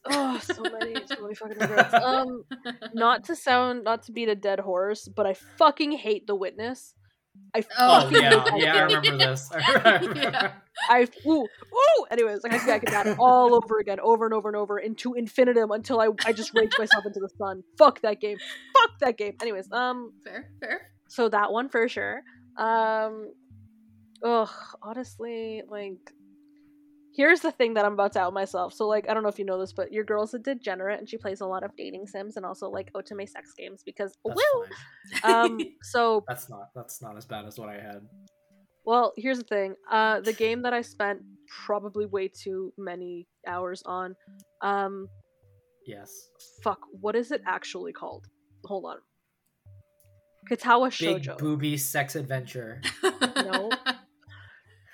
Oh, so many fucking regrets. Not to beat a dead horse, but I fucking hate The Witness. I remember this. Anyways, like, I think I could do that all over again, over and over and over, into infinitum, until I just raged myself into the sun. Fuck that game. Anyways, fair. So that one for sure. Honestly, like, here's the thing that I'm about to out myself. So, like, I don't know if you know this, but your girl's a degenerate, and she plays a lot of dating sims and also, like, otome sex games because, so... That's not as bad as what I had. Well, here's the thing. The game that I spent probably way too many hours on, yes. Fuck, what is it actually called? Hold on. Katawa Shoujo. Big booby sex adventure. No.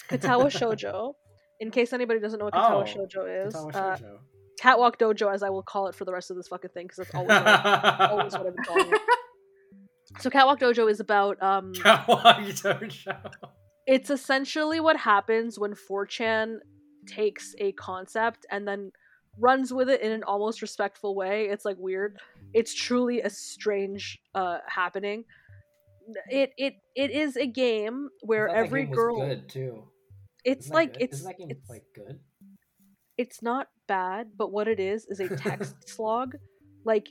Katawa Shoujo. In case anybody doesn't know what Katawa Shoujo is, Shoujo. Catwalk Dojo, as I will call it for the rest of this fucking thing, because that's always what I've been calling it. So Catwalk Dojo is about... Catwalk Dojo. It's essentially what happens when 4chan takes a concept and then runs with it in an almost respectful way. It's, like, weird. It's truly a strange happening. It is a game where every girl... was good, too. It's like good? It's that game, it's like good. It's not bad, but what it is a text slog. Like,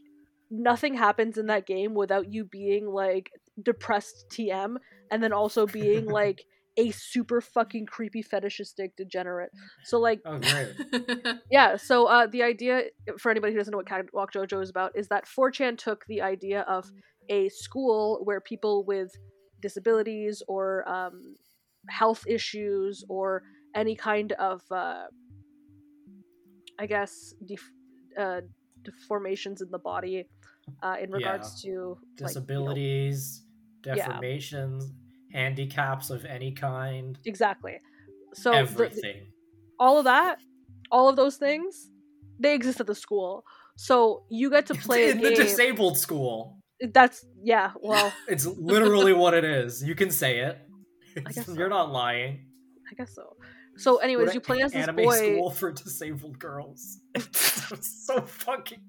nothing happens in that game without you being like depressed TM, and then also being like a super fucking creepy fetishistic degenerate. So like, oh great, yeah. So the idea, for anybody who doesn't know what Catwalk Dojo is about, is that 4chan took the idea of a school where people with disabilities or health issues or any kind of deformations in the body in regards to disabilities, like, deformations, handicaps of any kind, exactly. So everything, all of those things, they exist at the school, so you get to play in the disabled school. That's it's literally what it is. You can say it. I guess you're not lying. I guess so. So anyways, you play as this boy. Anime school for disabled girls. It's so fucking...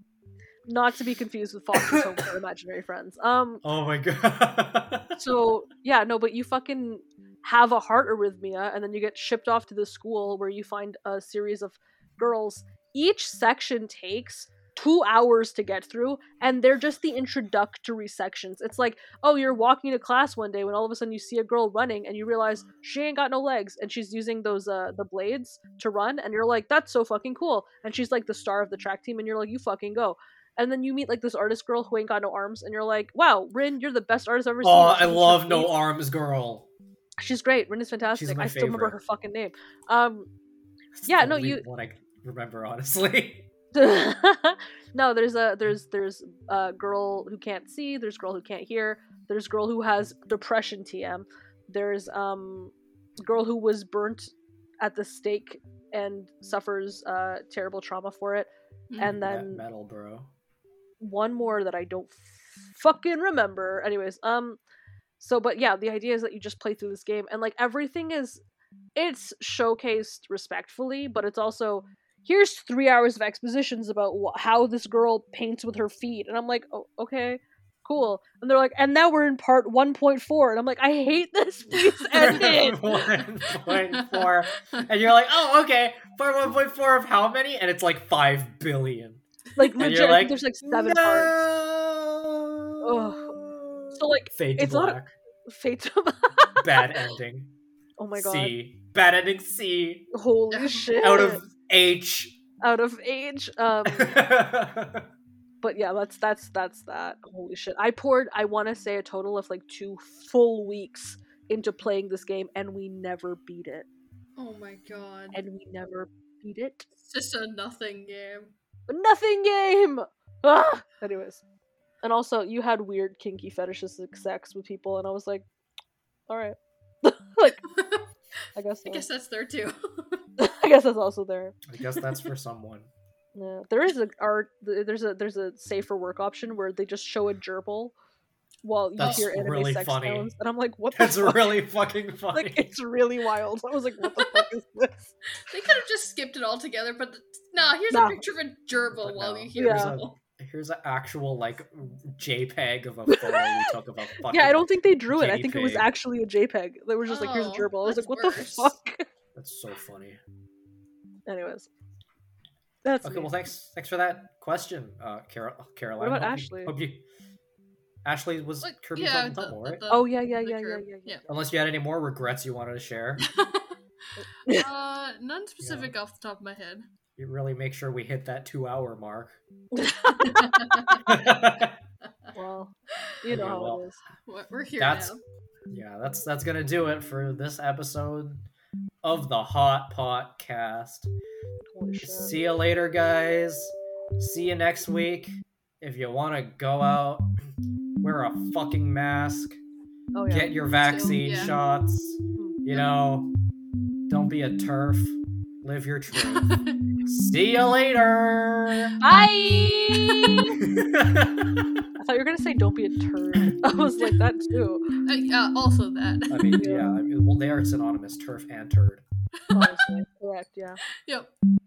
Not to be confused with Foster's Home for Imaginary Friends. Oh my god. So, yeah, no, but you fucking have a heart arrhythmia, and then you get shipped off to the school where you find a series of girls. Each section takes 2 hours to get through, and they're just the introductory sections. It's like, oh, you're walking to class one day when all of a sudden you see a girl running and you realize she ain't got no legs and she's using those the blades to run, and you're like, that's so fucking cool, and she's like the star of the track team, and you're like, you fucking go. And then you meet like this artist girl who ain't got no arms, and you're like, wow, Rin, you're the best artist I've ever seen. Oh, I love no arms girl. She's great. Rin is fantastic. I still remember her fucking name. What I remember, honestly. No, there's a girl who can't see, there's a girl who can't hear, there's a girl who has depression TM, there's a girl who was burnt at the stake and suffers terrible trauma for it, and then that metal bro one more that I don't fucking remember. Anyways, so but yeah, the idea is that you just play through this game, and like everything is, it's showcased respectfully, but it's also, here's 3 hours of expositions about how this girl paints with her feet. And I'm like, oh, okay, cool. And they're like, and now we're in part 1.4. And I'm like, I hate this. Please end it. 1.4. And you're like, oh, okay. Part 1.4 of how many? And it's like 5 billion. Like, legit, I think there's like 7 parts. Ugh. So, like, Fade to it's Black. Fade to Black. Bad ending. Oh my god. C. Bad ending C. Holy shit. Out of age. But yeah, that's that. Holy shit. I want to say a total of like 2 full weeks into playing this game, and we never beat it. Oh my god. And we never beat it. It's just a nothing game. A nothing game! Ah! Anyways. And also, you had weird kinky fetishistic sex with people, and I was like, alright. Like, I guess so. I guess that's there too. I guess that's also there. I guess that's for someone. Yeah, there is there's a safer work option where they just show a gerbil while that's you hear anime really sex funny. Sounds, and I'm like, what? That's really fucking funny. Like, it's really wild. I was like, what the fuck is this? They could have just skipped it altogether, but here's a picture of a gerbil while you hear. Yeah. Here's an actual like JPEG of a photo we took of a fucking. Yeah, I don't think they drew it. I think it was actually a JPEG. They were just like, "Here's a gerbil." I was like, "What the fuck?" That's so funny. Anyways, that's okay. Me. Well, thanks for that question, Caroline. What about Ashley? Ashley was like, Kirby Bubble, right? Yeah. Unless you had any more regrets you wanted to share. None specific off the top of my head. You really make sure we hit that 2-hour mark. Well, you know how it is. We're here now. Yeah, that's gonna do it for this episode of the Hot Podcast. See you later, guys. See you next week. If you want to go out, wear a fucking mask. Oh, yeah. Get your vaccine shots. You know, don't be a turf. Live your truth. See you later. Bye. I thought you were gonna say "don't be a turd." I was like that too. Yeah, also that. I mean, yeah. Well, they are synonymous: turf and turd. Honestly, correct. Yeah. Yep.